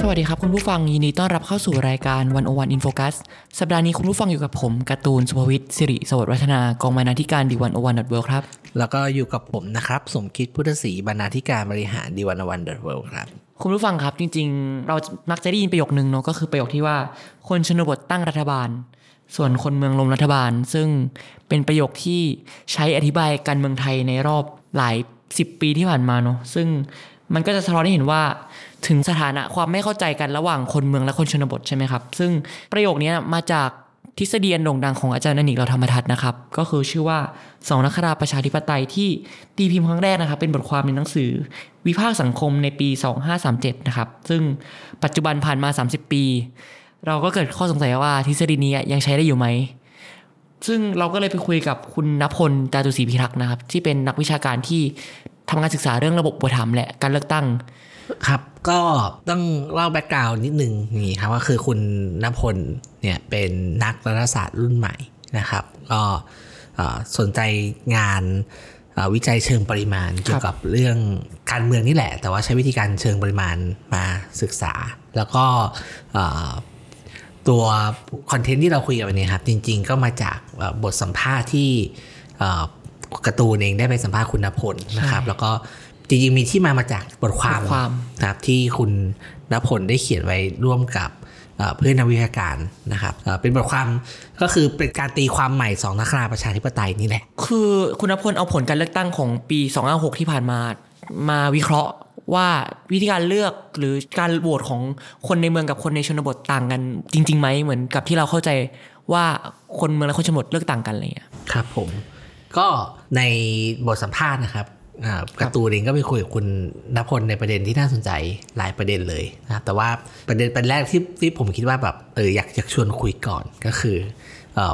สวัสดีครับคุณผู้ฟังยินดีต้อนรับเข้าสู่รายการ101 in Focus สัปดาห์นี้คุณผู้ฟังอยู่กับผมการ์ตูนสุภวิทย์สิริสวัสดิ์วัฒนากองบรรณาธิการ The101.world ครับแล้วก็อยู่กับผมนะครับสมคิดพุทธศรีบรรณาธิการบริหาร The101.world ครับคุณผู้ฟังครับจริงๆเรามักจะได้ยินประโยคนึงเนาะก็คือประโยคที่ว่าคนชนบทตั้งรัฐบาลส่วนคนเมืองล้มรัฐบาลซึ่งเป็นประโยคที่ใช้อธิบายการเมืองไทยในรอบหลาย10ปีที่ผ่านมาเนาะซึ่งมันก็จะสะท้อนให้เห็นว่าถึงสถานะความไม่เข้าใจกันระหว่างคนเมืองและคนชนบทใช่ไหมครับซึ่งประโยคนี้มาจากทฤษฎีอันโด่งดังของอาจารย์อเนกเหล่าธรรมทัศน์นะครับก็คือชื่อว่า2นักราประชาธิปไตยที่ตีพิมพ์ครั้งแรกนะครับเป็นบทความในหนังสือวิพากษ์สังคมในปี2537นะครับซึ่งปัจจุบันผ่านมา30ปีเราก็เกิดข้อสงสัยว่าทฤษฎีนี้ยังใช้ได้อยู่ไหมซึ่งเราก็เลยไปคุยกับคุณณพลจาตุศรีพิทักษ์นะครับที่เป็นนักวิชาการที่ทำงานศึกษาเรื่องระบบอุปถัมภ์และการเลือกตั้งครับก็ต้องเล่าแบ็คกราวด์นิดนึงนี่ครับก็คือคุณณพลเนี่ยเป็นนักรัฐศาสตร์รุ่นใหม่นะครับก็สนใจงานวิจัยเชิงปริมาณเกี่ยวกับเรื่องการเมืองนี่แหละแต่ว่าใช้วิธีการเชิงปริมาณมาศึกษาแล้วก็ตัวคอนเทนต์ที่เราคุยกันวันนี้ครับจริงๆก็มาจากบทสัมภาษณ์ที่การ์ตูนเองได้ไปสัมภาษณ์คุณณพลนะครับแล้วก็จริงๆมีที่มาจากบทความนะครับที่คุณณพลได้เขียนไว้ร่วมกับเพื่อนนักวิชาการนะครับเป็นบทความก็คือเป็นการตีความใหม่สองนักราประชาธิปไตยนี่แหละคือคุณณพลเอาผลการเลือกตั้งของปี2556ที่ผ่านมามาวิเคราะห์ว่าวิธีการเลือกหรือการโหวตของคนในเมืองกับคนในชนบทต่างกันจริงๆไหมเหมือนกับที่เราเข้าใจว่าคนเมืองและคนชนบทเลือกต่างกันอะไรอย่างเงี้ยครับผมก็ในบทสัมภาษณ์นะครับการ์ตูนเองก็ไปคุยกับคุณณพลในประเด็นที่น่าสนใจหลายประเด็นเลยนะครับแต่ว่าประเด็นแรกที่ผมคิดว่าแบบอยากชวนคุยก่อนก็คือ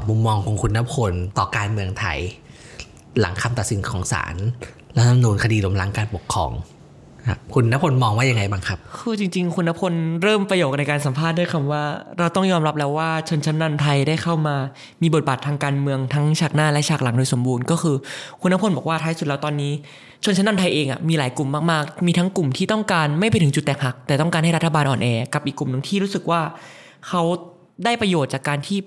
มุมมองของคุณณพลต่อการเมืองไทยหลังคำตัดสินของศาลรัฐธรรมนูญคดีล้มล้างการปกครองครับคุณณพลมองว่ายังไงบ้างครับคือจริงๆคุณณพลเริ่มประโยคในการสัมภาษณ์ด้วยคำว่าเราต้องยอมรับแล้วว่าชนชั้นนำไทยได้เข้ามามีบทบาททางการเมืองทั้งฉากหน้าและฉากหลังโดยสมบูรณ์ก็คือคุณณพลบอกว่าท้ายสุดแล้วตอนนี้ชนชั้นนำไทยเองอ่ะมีหลายกลุ่มมากๆมีทั้งกลุ่มที่ต้องการไม่ไปถึงจุดแตกหักแต่ต้องการให้รัฐบาลอ่อนแอกับอีกกลุ่มนึงที่รู้สึกว่าเขาได้ประโยชน์จากการที่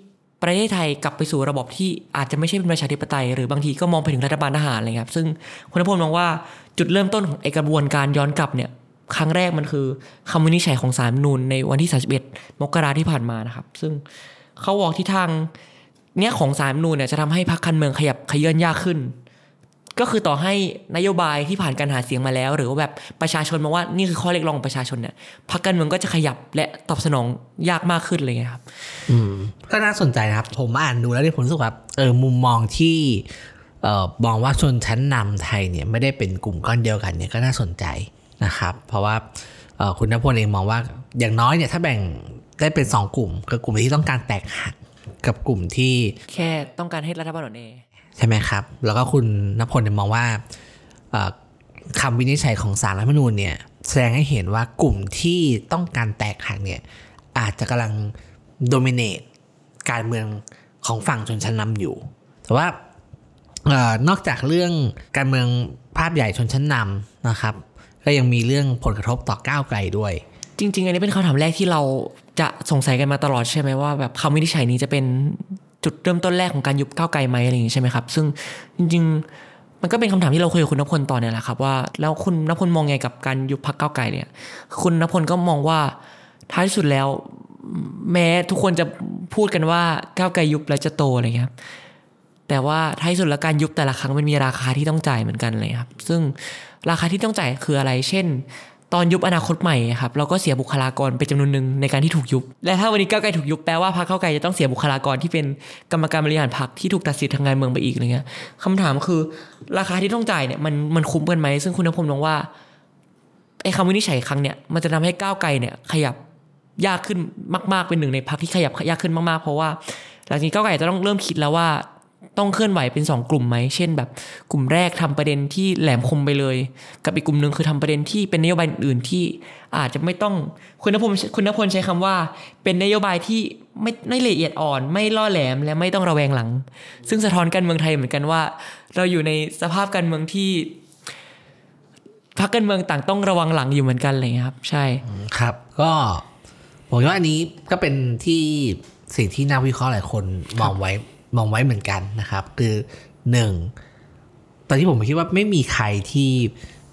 ประเทศไทยกลับไปสู่ระบบที่อาจจะไม่ใช่เป็นประชาธิปไตยหรือบางทีก็มองไปถึงรัฐบาลทหารอะไรครับซึ่งคุณณพลมองว่าจุดเริ่มต้นของไอกระบวนการย้อนกลับเนี่ยครั้งแรกมันคือคำวินิจฉัยของศาลรัฐธรรมนูญในวันที่31มกราคมที่ผ่านมานะครับซึ่งเขาบอกทิศทางเนี้ยของศาลรัฐธรรมนูญเนี่ยจะทำให้พรรคการเมืองขยับเขยื้อนยากขึ้นก็คือต่อให้นโยบายที่ผ่านการหาเสียงมาแล้วหรือว่าแบบประชาชนมองว่านี่คือข้อเรียกร้องของประชาชนเนี่ยพรรคการเมืองก็จะขยับและตอบสนองยากมากขึ้นเลยครับก็น่าสนใจนะครับผมอ่านดูแล้วเนี่ยผมรู้สึกว่ามุมมองที่มองว่าชนชั้นนำไทยเนี่ยไม่ได้เป็นกลุ่มก้อนเดียวกันเนี่ยก็น่าสนใจนะครับเพราะว่าคุณณพลเองมองว่าอย่างน้อยเนี่ยถ้าแบ่งได้เป็น2กลุ่มคือกลุ่มที่ต้องการแตกหักกับกลุ่มที่แค่ต้องการให้รัฐบาลอ่อนแอใช่ไหมครับแล้วก็คุณณพลมองว่าคำวินิจฉัยของศาลรัฐธรรมนูญเนี่ยแสดงให้เห็นว่ากลุ่มที่ต้องการแตกหักเนี่ยอาจจะกำลังโดมิเนตการเมืองของฝั่งชนชั้นนำอยู่แต่ว่านอกจากเรื่องการเมืองภาพใหญ่ชนชั้นนำนะครับก็ยังมีเรื่องผลกระทบต่อก้าวไกลด้วยจริงๆอันนี้เป็นคำถามแรกที่เราจะสงสัยกันมาตลอดใช่ไหมว่าแบบคำวินิจฉัยนี้จะเป็นจุดเริ่มต้นแรกของการยุบก้าวไกลไหมอะไรอย่างนี้ใช่ไหมครับซึ่งจริงๆมันก็เป็นคำถามที่เราคุยกับคุณณพลต่อเนี่ยแหละครับว่าแล้วคุณณพลมองไงกับการยุบพรรคก้าวไกลเนี่ยคุณณพลก็มองว่าท้ายสุดแล้วแม้ทุกคนจะพูดกันว่าก้าวไกลยุบแล้วจะโตอะไรอย่างนี้ครับแต่ว่าท้ายสุดแล้วการยุบแต่ละครั้งมันมีราคาที่ต้องจ่ายเหมือนกันเลยครับซึ่งราคาที่ต้องจ่ายคืออะไรเช่นตอนยุบอนาคตใหม่ครับเราก็เสียบุคลากรไปจำนวนหนึ่งในการที่ถูกยุบและถ้าวันนี้ก้าวไกลถูกยุบแปลว่าพรรคก้าวไกลจะต้องเสียบุคลากรที่เป็นกรรมการบริหารพรรคที่ถูกตัดสิทธิ์ทางการเมืองไปอีกอะไรเงี้ยคำถามคือราคาที่ต้องจ่ายเนี่ยมันคุ้มกันไหมซึ่งคุณณพลมองว่าไอ้คำวินิจฉัยครั้งเนี่ยมันจะทำให้ก้าวไกลเนี่ยขยับยากขึ้นมากๆเป็นหนึ่งในพรรคที่ขยับยากขึ้นมากๆเพราะว่า หลังจากนี้ก้าวไกลจะต้องเริ่มคิดแล้วว่าต้องเคลื่อนไหวเป็น2กลุ่มไหมเช่นแบบกลุ่มแรกทำประเด็นที่แหลมคมไปเลยกับอีกกลุ่มนึงคือทำประเด็นที่เป็นนโยบายอื่นที่อาจจะไม่ต้องคุณณพลใช้คำว่าเป็นนโยบายที่ไม่ละเอียดอ่อนไม่ล่อแหลมและไม่ต้องระแวงหลังซึ่งสะท้อนกันเมืองไทยเหมือนกันว่าเราอยู่ในสภาพการเมืองที่พรรคการเมืองต่างต้องระวังหลังอยู่เหมือนกันเลยครับใช่ครับก็ผมว่าอันนี้ก็เป็นที่สิ่งที่นักวิเคราะห์หลายคนมองไว้เหมือนกันนะครับคือ1ตอนที่ผมคิดว่าไม่มีใครที่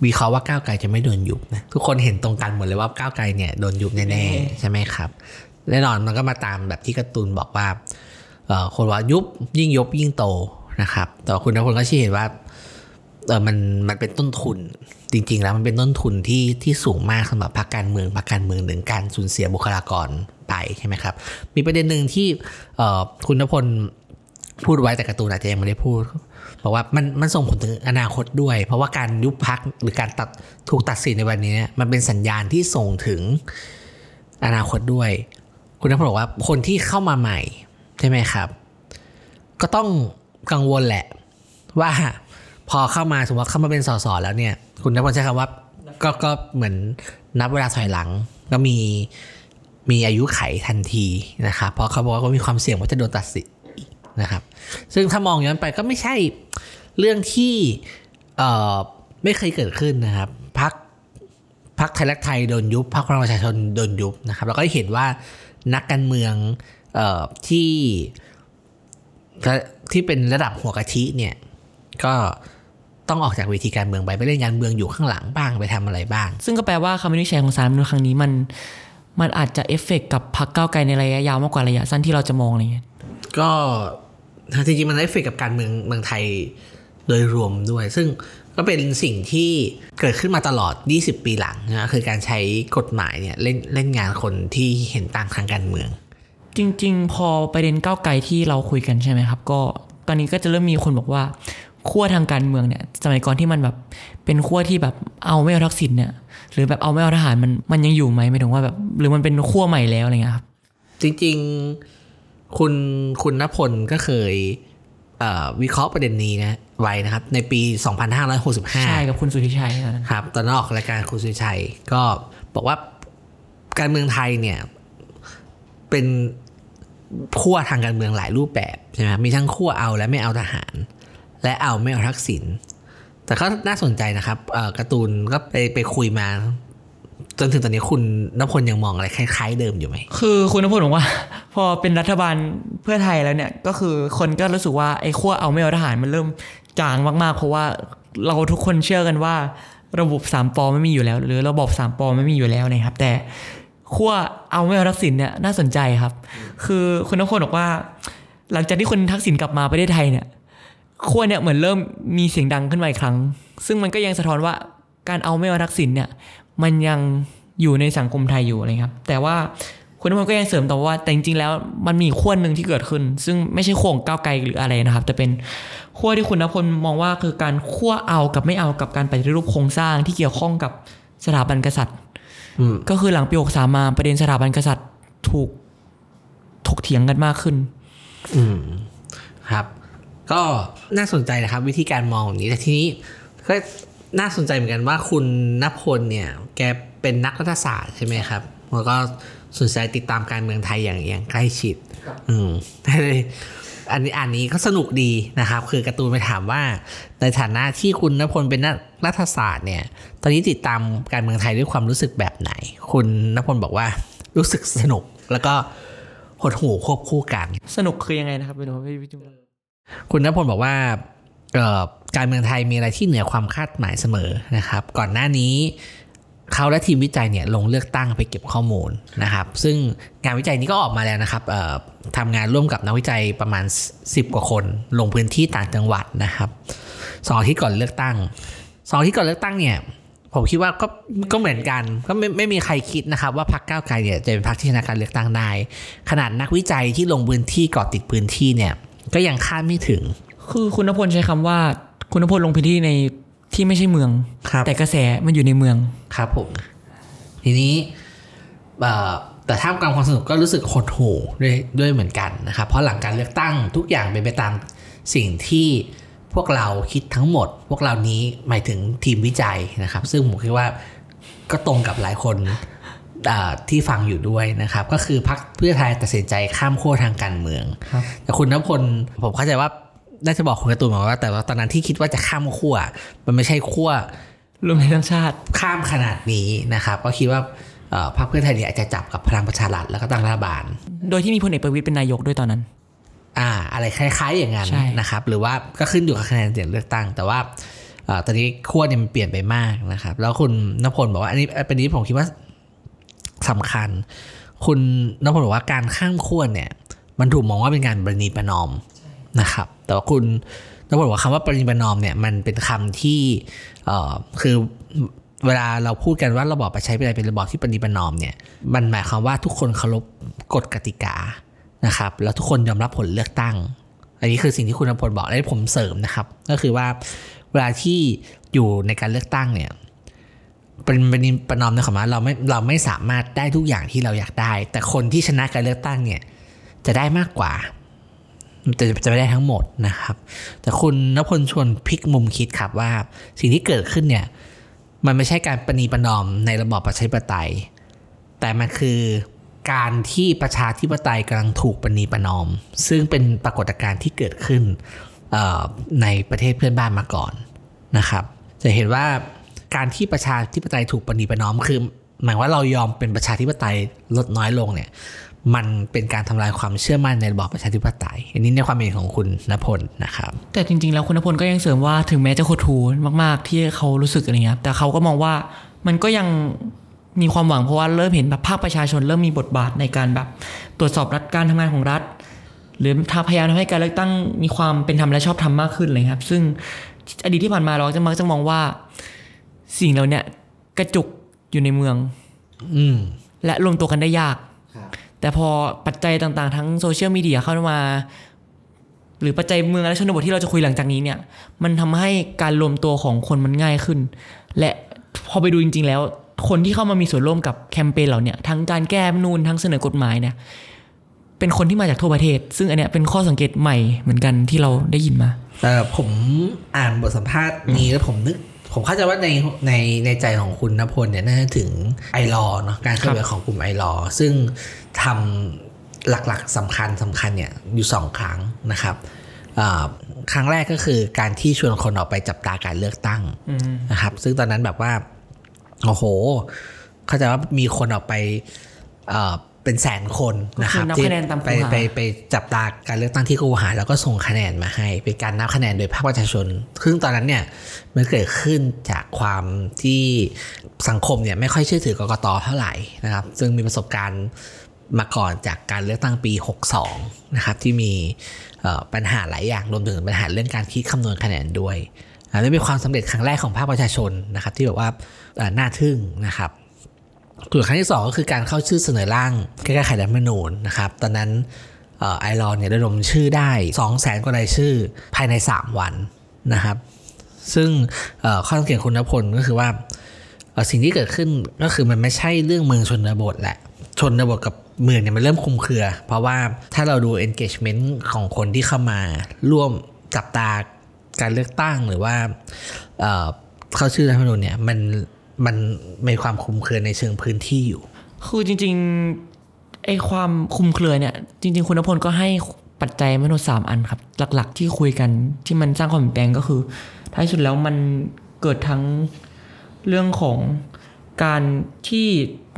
วิเคราะห์ว่าก้าวไกลจะไม่โดนยุบนะทุกคนเห็นตรงกันหมดเลยว่าก้าวไกลเนี่ยโดนยุบแน่ๆใช่ไหมครับแน่นอนมันก็มาตามแบบที่การ์ตูนบอกว่าคนว่ายุบยิ่งยุบยิ่งโตนะครับแต่คุณณพลก็ชี้เห็นว่ามันเป็นต้นทุนจริงๆแล้วมันเป็นต้นทุนที่สูงมากสำหรับพรรคการเมืองหนึ่งการสูญเสียบุคลากรไปใช่ไหมครับมีประเด็นนึงที่คุณณพลพูดไว้แต่การ์ตูนอาจจะยังไม่ได้พูดบอกว่ามันส่งผลถึงอนาคตด้วยเพราะว่าการยุบพรรคหรือการถูกตัดสินในวันนี้เนี่ยมันเป็นสัญญาณที่ส่งถึงอนาคตด้วยคุณณพลบอกว่าคนที่เข้ามาใหม่ใช่ไหมครับก็ต้องกังวลแหละว่าพอเข้ามาสมมติว่าเข้ามาเป็นสสแล้วเนี่ยคุณณพลใช้คำว่าก็เหมือนนับเวลาถอยหลังก็มีอายุไขทันทีนะครับเพราะเขาบอกว่ามีความเสี่ยงว่าจะโดนตัดสินนะครับซึ่งถ้ามองย้อนไปก็ไม่ใช่เรื่องที่ไม่เคยเกิดขึ้นนะครับพรรคไทยรักไทยโดนยุบพรรคพลังประชาชนโดนยุบนะครับแล้วก็เห็นว่านักการเมืองที่เป็นระดับหัวกะทิเนี่ยก็ต้องออกจากเวทีการเมืองไปเล่นการเมืองอยู่ข้างหลังบ้างไปทำอะไรบ้างซึ่งก็แปลว่าคำวินิจฉัยของศาลในครั้งนี้มันอาจจะเอฟเฟกต์กับพรรคก้าวไกลในระยะยาวมากกว่าระยะสั้นที่เราจะมองอะไรเงี้ยก็จริงๆมันเอฟเฟกต์กับการเมืองไทยโดยรวมด้วยซึ่งก็เป็นสิ่งที่เกิดขึ้นมาตลอด20ปีหลังนะคือการใช้กฎหมายเนี่ยเล่นงานคนที่เห็นต่างทางการเมืองจริงๆพอประเด็นก้าวไกลที่เราคุยกันใช่ไหมครับก็ตอนนี้ก็จะเริ่มมีคนบอกว่าขั้วทางการเมืองเนี่ยสมัยก่อนที่มันแบบเป็นขั้วที่แบบเอาไม่เอาทักษิณเนี่ยหรือแบบเอาไม่เอาทหารมันยังอยู่ไหมไม่ถึงว่าแบบหรือมันเป็นขั้วใหม่แล้วอะไรเงี้ยครับจริงๆคุณณพลก็เคยวิเคราะห์ประเด็นนี้นะไว้นะครับในปี2565ใช่กับคุณสุทธิชัยครับตอนออกรายการคุณสุทธิชัยก็บอกว่าการเมืองไทยเนี่ยเป็นขั้วทางการเมืองหลายรูปแบบใช่ไหมมีทั้งขั้วเอาและไม่เอาทหารและเอาไม่เอาทักษิณแต่ก็น่าสนใจนะครับการ์ตูนก็ไปคุยมาจนถึงตอนนี้คุณณพลยังมองอะไรคล้ายๆเดิมอยู่ไหมคือคุณณพลบอกว่าพอเป็นรัฐบาลเพื่อไทยแล้วเนี่ยก็คือคนก็รู้สึกว่าไอ้ขั้วเอาไม่เอาทหารมันเริ่มจางมากๆเพราะว่าเราทุกคนเชื่อกันว่าระบบ3ป.ไม่มีอยู่แล้วหรือระบบ3ป.ไม่มีอยู่แล้วนะครับแต่ขั้วเอาไม่เอาทักษิณเนี่ยน่าสนใจครับคือคุณณพลบอกว่าหลังจากที่คุณทักษิณกลับมาประเทศไทยเนี่ยขั้วเนี่ยเหมือนเริ่มมีเสียงดังขึ้นมาอีกครั้งซึ่งมันก็ยังสะท้อนว่าการเอาไม่เอาทักษิณเนี่ยมันยังอยู่ในสังคมไทยอยู่อะไรครับแต่ว่าคุณณพลก็ยังเสริมต่อว่าแต่จริงๆแล้วมันมีขั้วนึงที่เกิดขึ้นซึ่งไม่ใช่ขั้วของก้าวไกลหรืออะไรนะครับแต่เป็นขั้วที่คุณณพลมองว่าคือการขั้วเอากับไม่เอากับการปฏิรูปโครงสร้างที่เกี่ยวข้องกับสถาบันกษัตริย์ก็คือหลังปี63มาประเด็นสถาบันกษัตริย์ถูกถกเถียงกันมากขึ้นครับก็น่าสนใจนะครับวิธีการมองอย่างนี้แต่ทีนี้ก็น่าสนใจเหมือนกันว่าคุณณพลเนี่ยแกเป็นนักรัฐศาสตร์ใช่ไหมครับแล้วก็สนใจติดตามการเมืองไทยอย่างใกล้ชิดอันนี้ก็สนุกดีนะครับคือการ์ตูนไปถามว่าในฐานะที่คุณณพลเป็นนักรัฐศาสตร์เนี่ยตอนนี้ติดตามการเมืองไทยด้วยความรู้สึกแบบไหนคุณณพลบอกว่ารู้สึกสนุกแล้วก็หดหู่ควบคู่กันสนุกคือยังไงนะครับพี่โน้ตคุณณพลบอกว่าการเมืองไทยมีอะไรที่เหนือความคาดหมายเสมอนะครับก่อนหน้านี้เขาและทีมวิจัยเนี่ยลงเลือกตั้งไปเก็บข้อมูลนะครับซึ่งงานวิจัยนี้ก็ออกมาแล้วนะครับทำงานร่วมกับนักวิจัยประมาณ10กว่าคนลงพื้นที่ต่างจังหวัดนะครับ2อาทิตย์ก่อนเลือกตั้งเนี่ยผมคิดว่าก็เหมือนกันก็ไม่มีใครคิดนะครับว่าพรรคก้าวไกลเนี่ยจะเป็นพรรคที่ชนะการเลือกตั้งได้ขนาดนักวิจัยที่ลงพื้นที่เกาะติดพื้นที่เนี่ยก็ยังคาดไม่ถึงคือคุณณพลใช้คำว่าคุณณพลลงพื้นที่ในที่ไม่ใช่เมืองแต่กระแสมันอยู่ในเมืองครับผมทีนี้ แต่ท่ามกลางความสนุกก็รู้สึกหดหู่ด้วยเหมือนกันนะครับเพราะหลังการเลือกตั้งทุกอย่างเป็นไปตามสิ่งที่พวกเราคิดทั้งหมดพวกเรานี้หมายถึงทีมวิจัยนะครับซึ่งผมคิดว่าก็ตรงกับหลายคนที่ฟังอยู่ด้วยนะครับก็คือพรรคเพื่อไทยตัดสินใจข้ามขั้วทางการเมืองแต่คุณณพลผมเข้าใจว่าน่าจะบอกคุณการ์ตูนบอกว่าแต่ว่าตอนนั้นที่คิดว่าจะข้ามขั้วมันไม่ใช่ขั้วรวมไทยสร้างชาติข้ามขนาดนี้นะครับก็คิดว่าพรรคเพื่อไทยเนี่ยอาจจะจับกับพลังประชารัฐแล้วก็ตั้งรัฐบาลโดยที่มีพลเอกประวิตรเป็นนายกด้วยตอนนั้นอะไรคล้ายๆอย่างนั้นนะครับหรือว่าก็ขึ้นอยู่กับคะแนนเสียงเลือกตั้งแต่ว่าตอนนี้ขั้วเนี่ยมันเปลี่ยนไปมากนะครับแล้วคุณณพลบอกว่าอันนี้เป็นนี้ผมคิดว่าสำคัญคุณณพลบอกว่าการข้ามขั้วเนี่ยมันถูกมองว่าเป็นการประนีประนอมนะครับแต่ว่าคุณณพลบอกว่าคำว่าประนีประนอมเนี่ยมันเป็นคำที่คือเวลาเราพูดกันว่าระบอบประชาธิปไตยเป็นระบอบที่ประนีประนอมเนี่ยมันหมายความว่าทุกคนเคารพกฎกติกานะครับแล้วทุกคนยอมรับผลเลือกตั้งอันนี้คือสิ่งที่คุณณพลบอกและผมเสริมนะครับก็คือว่าเวลาที่อยู่ในการเลือกตั้งเนี่ยเป็นประนอมนะครับว่าเราไม่สามารถได้ทุกอย่างที่เราอยากได้แต่คนที่ชนะการเลือกตั้งเนี่ยจะได้มากกว่าจะไม่ได้ทั้งหมดนะครับแต่คุณณพลชวนพลิกมุมคิดครับว่าสิ่งที่เกิดขึ้นเนี่ยมันไม่ใช่การประนีประนอมในระบอบประชาธิปไตยแต่มันคือการที่ประชาธิปไตยกำลังถูกประนีประนอมซึ่งเป็นปรากฏการณ์ที่เกิดขึ้นในประเทศเพื่อนบ้านมาก่อนนะครับจะเห็นว่าการที่ประชาธิปไตยถูกประนีประนอมคือหมายว่าเรายอมเป็นประชาธิปไตยลดน้อยลงเนี่ยมันเป็นการทำลายความเชื่อมั่นในระบอบประชาธิปไตยอันนี้ในความเห็นของคุณณพลนะครับแต่จริงๆแล้วคุณณพลก็ยังเสริมว่าถึงแม้จะโคตรทูมากๆที่เขารู้สึกอะไรเงี้ยแต่เขาก็มองว่ามันก็ยังมีความหวังเพราะว่าเริ่มเห็นแบบภาคประชาชนเริ่มมีบทบาทในการแบบตรวจสอบรัฐการทำงานของรัฐหรือพยายามทำให้การเลือกตั้งมีความเป็นธรรมและชอบธรรมมากขึ้นเลยครับซึ่งอดีตที่ผ่านมาเราจะมักจะมองว่าสิ่งเหล่านี้กระจุกอยู่ในเมืองและรวมตัวกันได้ยากแต่พอปัจจัยต่างๆทั้งโซเชียลมีเดียเข้ามาหรือปัจจัยเมืองและชนบทที่เราจะคุยหลังจากนี้เนี่ยมันทำให้การรวมตัวของคนมันง่ายขึ้นและพอไปดูจริงๆแล้วคนที่เข้ามามีส่วนร่วมกับแคมเปญเหล่านี้ทั้งการแก้รัฐธรรมนูญทั้งเสนอกฎหมายเนี่ยเป็นคนที่มาจากทั่วประเทศซึ่งอันเนี้ยเป็นข้อสังเกตใหม่เหมือนกันที่เราได้ยินมาผมอ่านบทสัมภาษณ์นี้แล้วผมเข้าใจว่าในใจของคุณณพลเนี่ยน่าถึงไอลอเนาะการเคลื่อนไหวของกลุ่มไอลอซึ่งทำหลักๆสำคัญเนี่ยอยู่2ครั้งนะครับครั้งแรกก็คือการที่ชวนคนออกไปจับตาการเลือกตั้งนะครับซึ่งตอนนั้นแบบว่าโอ้โหเข้าใจว่ามีคนออกไปเป็นแสนคนนะครับที่ไปจับตาการเลือกตั้งที่คูหาแล้วก็ส่งคะแนนมาให้เป็นการนับคะแนนโดยภาคประชาชนซึ่งตอนนั้นเนี่ยมันเกิดขึ้นจากความที่สังคมเนี่ยไม่ค่อยเชื่อถือกกต.เท่าไหร่นะครับซึ่งมีประสบการณ์มาก่อนจากการเลือกตั้งปี62นะครับที่มีปัญหาหลายอย่างรวมถึงปัญหาเรื่องการคิดคำนวณคะแนนด้วยนั่นเป็นความสำเร็จครั้งแรกของภาคประชาชนนะครับที่แบบว่าน่าทึ่งนะครับส่วนครั้งที่2ก็คือการเข้าชื่อเสนอร่างแก้ไขรัฐธรรมนูญนะครับตอนนั้นไอลอเนี่ยระดมชื่อได้ 200,000 กว่ารายชื่อภายใน3วันนะครับซึ่งข้อสังเกตคุณณพลก็คือว่าสิ่งที่เกิดขึ้นก็คือมันไม่ใช่เรื่องเมืองชนบทแหละชนบทกับเมืองเนี่ยมันเริ่มคลุมเครือเพราะว่าถ้าเราดู engagement ของคนที่เข้ามาร่วมจับตาการเลือกตั้งหรือว่าเข้าชื่อรัฐธรรมนูญเนี่ยมันมีความคลุมเครือในเชิงพื้นที่อยู่คือจริงๆไอ้ความคลุมเครือเนี่ยจริงๆคุณณพลก็ให้ปัจจัยมโน3อันครับหลักๆที่คุยกันที่มันสร้างความเปลี่ยนแปลงก็คือท้ายสุดแล้วมันเกิดทั้งเรื่องของการที่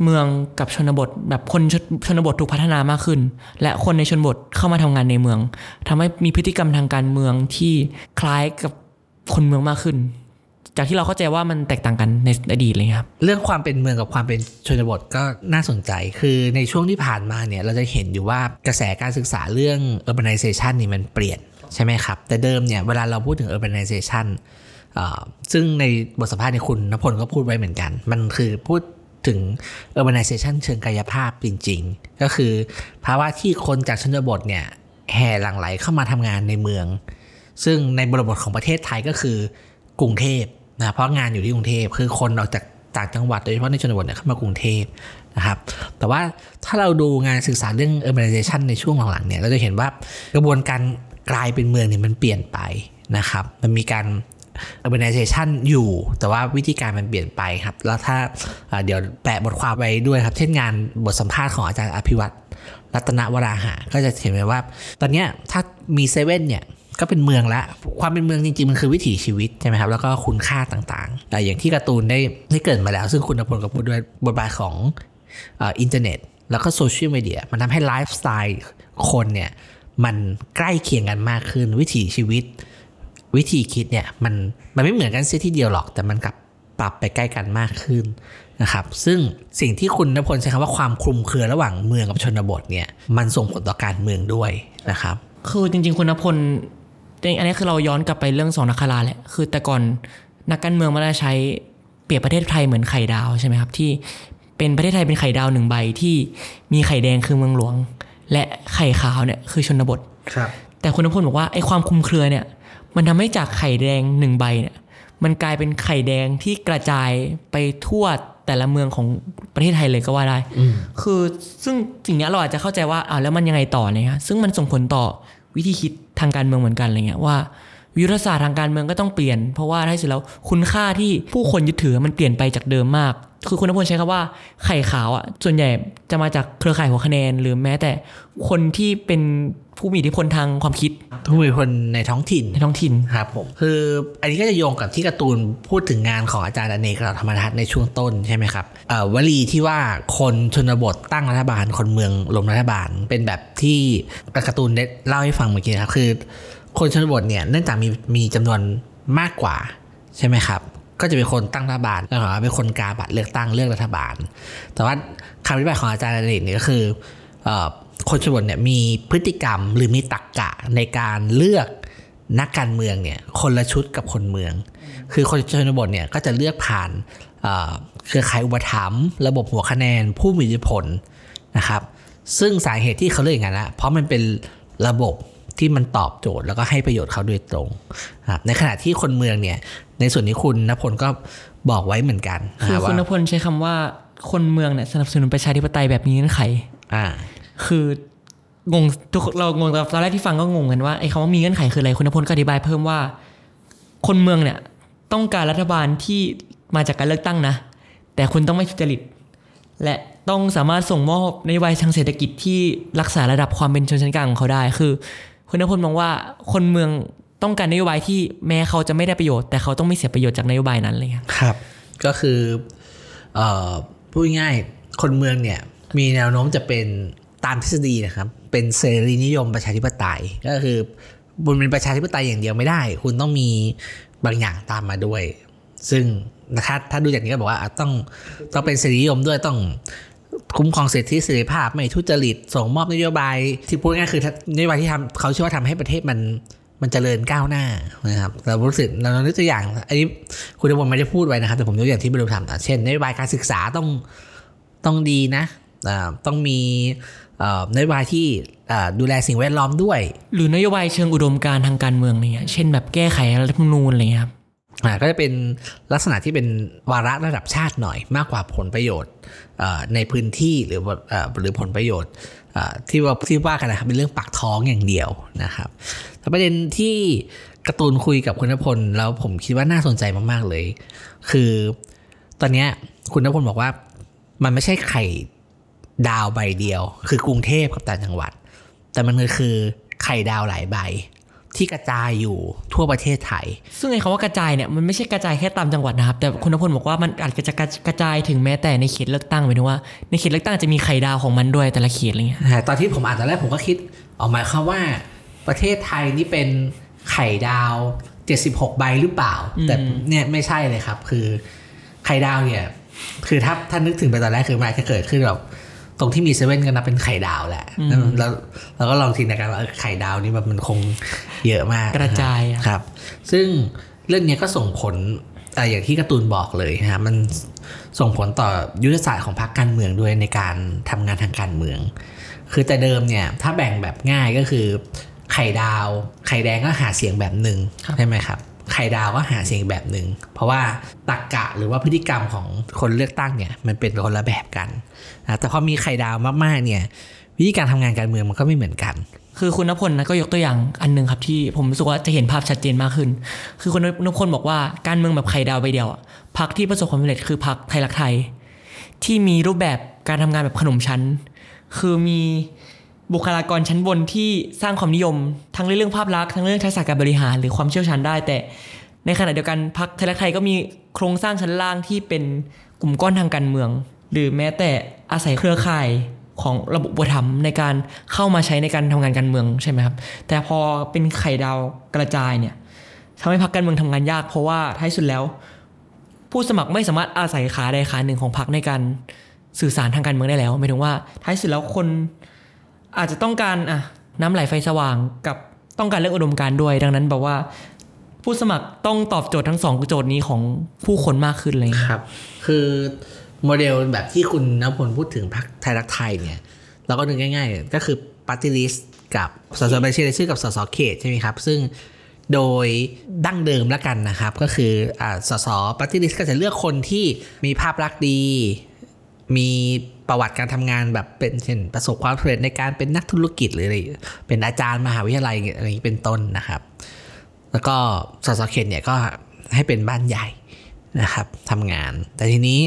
เมืองกับชนบทแบบคนชนบทถูกพัฒนามากขึ้นและคนในชนบทเข้ามาทำงานในเมืองทำให้มีพฤติกรรมทางการเมืองที่คล้ายกับคนเมืองมากขึ้นจากที่เราเข้าใจว่ามันแตกต่างกันในอดีตเลยครับเรื่องความเป็นเมืองกับความเป็นชนบทก็น่าสนใจคือในช่วงที่ผ่านมาเนี่ยเราจะเห็นอยู่ว่ากระแสการศึกษาเรื่อง urbanization นี่มันเปลี่ยนใช่ไหมครับแต่เดิมเนี่ยเวลาเราพูดถึง urbanizationซึ่งในบทสัมภาษณ์ในคุณณพลก็พูดไว้เหมือนกันมันคือพูดถึง urbanization เชิงกายภาพจริงๆก็คือภาวะที่คนจากชนบทเนี่ยแห่หลั่งไหลเข้ามาทำงานในเมืองซึ่งในบริบทของประเทศไทยก็คือกรุงเทพนะเพราะงานอยู่ที่กรุงเทพคือคนออกจากต่างจังหวัดโดยเฉพาะในชนบทเนี่ยเข้ามากรุงเทพ นะครับแต่ว่าถ้าเราดูงานศึกษาเรื่อง urbanization ในช่วงหลังๆเนี่ยเราจะเห็นว่ากระบวนการกลายเป็นเมืองเนี่ยมันเปลี่ยนไปนะครับมันมีการ urbanization อยู่แต่ว่าวิธีการมันเปลี่ยนไปครับแล้วถ้าเดี๋ยวแปะบทความไว้ด้วยครับเช่นงานบทสัมภาษณ์ของอาจารย์อภิวัตรรัตนวราหะก็จะเห็นเลยว่าตอนนี้ถ้ามีเซเว่นเนี่ยก็เป็นเมืองละความเป็นเมืองจริงๆมันคือวิถีชีวิตใช่ไหมครับแล้วก็คุณค่าต่างๆอย่างที่การ์ตูนได้เกิดมาแล้วซึ่งคุณณพลก็พูดด้วยบทบาทของอินเทอร์เน็ตแล้วก็โซเชียลมีเดียมันทำให้ไลฟ์สไตล์คนเนี่ยมันใกล้เคียงกันมากขึ้นวิถีชีวิตวิธีคิดเนี่ยมันไม่เหมือนกันเสียทีเดียวหรอกแต่มันกลับปรับไปใกล้กันมากขึ้นนะครับซึ่งสิ่งที่คุณณพลใช้คำว่าความคลุมเครือระหว่างเมืองกับชนบทเนี่ยมันส่งผลต่อการเมืองด้วยนะครับคือจริงๆคุณณพลอันนี้คือเราย้อนกลับไปเรื่องสองนคราแหละคือแต่ก่อนนักการเมืองมันจะใช้เปรียบประเทศไทยเหมือนไข่ดาวใช่ไหมครับที่เป็นประเทศไทยเป็นไข่ดาว1ใบที่มีไข่แดงคือเมืองหลวงและไข่ขาวเนี่ยคือชนบทครับแต่คุณณพลบอกว่าไอ้ความคลุมเครือเนี่ยมันทำให้จากไข่แดง1ใบเนี่ยมันกลายเป็นไข่แดงที่กระจายไปทั่วแต่ละเมืองของประเทศไทยเลยก็ว่าได้คือซึ่งสิ่งนี้เราอาจจะเข้าใจว่าอ้าวแล้วมันยังไงต่อเนี่ยฮะซึ่งมันส่งผลต่อวิธีคิดทางการเมืองเหมือนกันอะไรเงี้ยว่าวิทยาศาสตร์ทางการเมืองก็ต้องเปลี่ยนเพราะว่าท้ายสุดแล้วคุณค่าที่ผู้คนยึดถือมันเปลี่ยนไปจากเดิมมากคือคุณณพลใช้คำว่าไข่ขาวอ่ะส่วนใหญ่จะมาจากเครือข่ายหัวคะแนนหรือแม้แต่คนที่เป็นผู้มีอิทธิพลทางความคิดผู้มีอิทธิพลในท้องถิ่นครับผมคืออันนี้ก็จะโยงกับที่การ์ตูนพูดถึงงานของอาจารย์อเนกเหล่าธรรมทัศน์ในช่วงต้นใช่ไหมครับวลีที่ว่าคนชนบทตั้งรัฐบาลคนเมืองล้มรัฐบาลเป็นแบบที่การ์ตูนได้เล่าให้ฟังเมื่อกี้ครับคือคนชนบทเนี่ยเนื่องจากมีจำนวนมากกว่าใช่ไหมครับก็จะเป็นคนตั้งรัฐบาลแล้วก็เป็นคนกาบัตรเลือกตั้งเลือกรัฐบาลแต่ว่าคำอธิบายของอาจารย์อเนกเนี่ยก็คือคนชนบทเนี่ยมีพฤติกรรมหรือมีตรรกะในการเลือกนักการเมืองเนี่ยคนละชุดกับคนเมืองคือคนชนบทเนี่ยก็จะเลือกผ่านเครือข่ายอุปถัมภ์ระบบหัวคะแนนผู้มีอิทธิพลนะครับซึ่งสาเหตุที่เขาเลือกอย่างนั้นนะเพราะมันเป็นระบบที่มันตอบโจทย์แล้วก็ให้ประโยชน์เขาโดยตรงครับในขณะที่คนเมืองเนี่ยในส่วนนี้คุณณพลก็บอกไว้เหมือนกันคือคุณณพลใช้คำว่าคนเมืองเนี่ยสนับสนุนประชาธิปไตยแบบมีเงื่อนไขคืองงทุกเรางงตอนแรกที่ฟังก็งงกันว่าไอ้คำว่ามีเงื่อนไขคืออะไรคุณณพลก็อธิบายเพิ่มว่าคนเมืองเนี่ยต้องการรัฐบาลที่มาจากการเลือกตั้งนะแต่คุณต้องไม่ทุจริตและต้องสามารถส่งมอบนโยบายทางเศรษฐกิจที่รักษาระดับความเป็นชนชั้นกลางของเขาได้คือคุณณพลมองว่าคนเมืองต้องการนโยบายที่แม้เขาจะไม่ได้ประโยชน์แต่เขาต้องไม่เสียประโยชน์จากนโยบายนั้นเลยครับก็คือพูดง่ายคนเมืองเนี่ยมีแนวโน้มจะเป็นตามทฤษฎีนะครับเป็นเสรีนิยมประชาธิปไตยก็คือคุณเป็นประชาธิปไตยอย่างเดียวไม่ได้คุณต้องมีบางอย่างตามมาด้วยซึ่งนะครับถ้าดูจากนี้ก็บอกว่าต้องเป็นเสรีนิยมด้วยต้องคุ้มครองสิทธิเสรีภาพไม่ทุจริตส่งมอบนโยบายที่พูดง่ายคือนโยบายที่ทำเขาเชื่อว่าทำให้ประเทศมันเจริญก้าวหน้านะครับเรารู้สึกเรายกตัวอย่างอันนี้คุณณพลไม่ได้พูดไว้นะครับแต่ผมยกอย่างที่ไม่รู้ทำเช่นนโยบายการศึกษาต้องดีนะต้องมีนโยบายที่ดูแลสิ่งแวดล้อมด้วยหรือนโยบายเชิงอุดมการณ์ทางการเมืองเนี่ยเช่นแบบแก้ไขรัฐธรรมนูญอะไรเงี้ยครับก็จะเป็นลักษณะที่เป็นวาระระดับชาติหน่อยมากกว่าผลประโยชน์ในพื้นที่หรือผลประโยชน์ที่ว่ากันนะครับเป็นเรื่องปากท้องอย่างเดียวนะครับแต่ประเด็นที่การ์ตูนคุยกับคุณณพลแล้วผมคิดว่าน่าสนใจมากๆเลยคือตอนนี้คุณณพลบอกว่ามันไม่ใช่ไข่ดาวใบเดียวคือกรุงเทพกับต่างจังหวัดแต่มันคือไข่ดาวหลายใบที่กระจายอยู่ทั่วประเทศไทยซึ่งไอ้คำว่ากระจายเนี่ยมันไม่ใช่กระจายแค่ตามจังหวัดนะครับแต่คุณณพลบอกว่ามันอาจจะกระจายถึงแม้แต่ในเขตเลือกตั้งหมายถึงว่าในเขตเลือกตั้งจะมีไข่ดาวของมันด้วยแต่ละเขตอะไรเงี้ยตอนที่ผมอ่านตอนแรกผมก็คิดหมายความว่าประเทศไทยนี่เป็นไข่ดาว76ใบหรือเปล่าแต่เนี่ยไม่ใช่เลยครับคือไข่ดาวเนี่ยคือถ้านึกถึงไปตอนแรกคือมันจะเกิดขึ้นแบบตรงที่มีเซเว่นก็นับเป็นไข่ดาวแหละแล้วเราก็ลองจินตนาการว่าไข่ดาวนี่มันคงเยอะมากกระจายครับซึ่งเรื่องนี้ก็ส่งผลอย่างที่การ์ตูนบอกเลยนะครับมันส่งผลต่อยุทธศาสตร์ของพรรคการเมืองด้วยในการทำงานทางการเมืองคือแต่เดิมเนี่ยถ้าแบ่งแบบง่ายก็คือไข่ดาวไข่แดงก็หาเสียงแบบนึงใช่ไหมครับไ ครดาวก็หาเสียงแบบหนึ่งเพราะว่าตรรกะหรือว่าพฤติกรรมของคนเลือกตั้งเนี่ยมันเป็นคนละแบบกันนะแต่พอมีใครดาวมากๆเนี่ยวิธีการทำงานการเมืองมันก็ไม่เหมือนกันคือคุณณพลนะก็ยกตัวอย่างอันนึงครับที่ผมรู้สึกว่าจะเห็นภาพชัดเจนมากขึ้นคือคุณณพลบอกว่าการเมืองแบบไข่ดาวใบเดียวพรรคที่ประสบความสำเร็จคือพรรคไทยรักไทยที่มีรูปแบบการทำงานแบบขนมชั้นคือมีบุคลากรชั้นบนที่สร้างความนิยมทั้งเรื่องภาพลักษณ์ทั้งเรื่องทักษะการบริหารหรือความเชี่ยวชาญได้แต่ในขณะเดียวกันพรรคไทยรักไทยก็มีโครงสร้างชั้นล่างที่เป็นกลุ่มก้อนทางการเมืองหรือแม้แต่อาศัยเครือข่ายของระบบอุปถัมภ์ในการเข้ามาใช้ในการทำงานการเมืองใช่ไหมครับแต่พอเป็นไข่ดาวกระจายเนี่ยทำให้พรรคการเมืองทำงานยากเพราะว่าท้ายสุดแล้วผู้สมัครไม่สามารถอาศัยขาใดขาหนึ่งของพรรคในการสื่อสารทางการเมืองได้แล้วหมายถึงว่าท้ายสุดแล้วคนอาจจะต้องการน้ำไหลไฟสว่างกับต้องการเรื่องอุดมการณ์ด้วยดังนั้นบอกว่าผู้สมัครต้องตอบโจทย์ทั้งสองโจทย์นี้ของผู้คนมากขึ้นเลยครับคือโมเดลแบบที่คุณณพลพูดถึงพรรคไทยรักไทยเนี่ยเราก็นึกง่ายๆก็คือปาร์ตี้ลิสต์กับสสบัญชีรายชื่อกับสสเขตใช่ไหมครับซึ่งโดยดั้งเดิมละกันนะครับก็คือสสปาร์ตี้ลิสต์ก็จะเลือกคนที่มีภาพลักษณ์ดีมีประวัติการทำงานแบบเป็นเช่นประสบความสำเร็จในการเป็นนักธุรกิจหรืออะไรเป็นอาจารย์มหาวิทยาลัยอะไรอย่างนี้เป็นต้นนะครับแล้วก็สสเขตเนี่ยก็ให้เป็นบ้านใหญ่นะครับทำงานแต่ทีนี้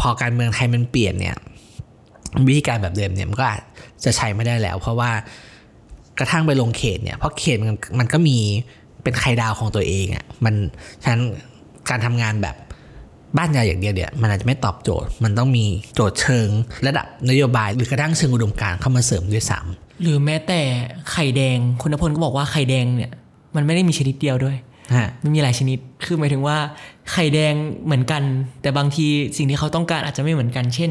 พอการเมืองไทยมันเปลี่ยนเนี่ยวิธีการแบบเดิมเนี่ยมันก็อาจจะใช้ไม่ได้แล้วเพราะว่ากระทั่งไปลงเขตเนี่ยเพราะเขตมันก็มีเป็นไข่ดาวของตัวเองอ่ะมันฉะนั้นการทำงานแบบบ้านใหญ่อย่างเดียวเนี่ยมันอาจจะไม่ตอบโจทย์มันต้องมีโจทย์เชิงระดับนโยบายหรือกระทั่งเชิงอุดมการณ์เข้ามาเสริมด้วยซ้ำหรือแม้แต่ไข่แดงคุณณพลก็บอกว่าไข่แดงเนี่ยมันไม่ได้มีชนิดเดียวด้วยมันมีหลายชนิดคือหมายถึงว่าไข่แดงเหมือนกันแต่บางทีสิ่งที่เขาต้องการอาจจะไม่เหมือนกันเช่น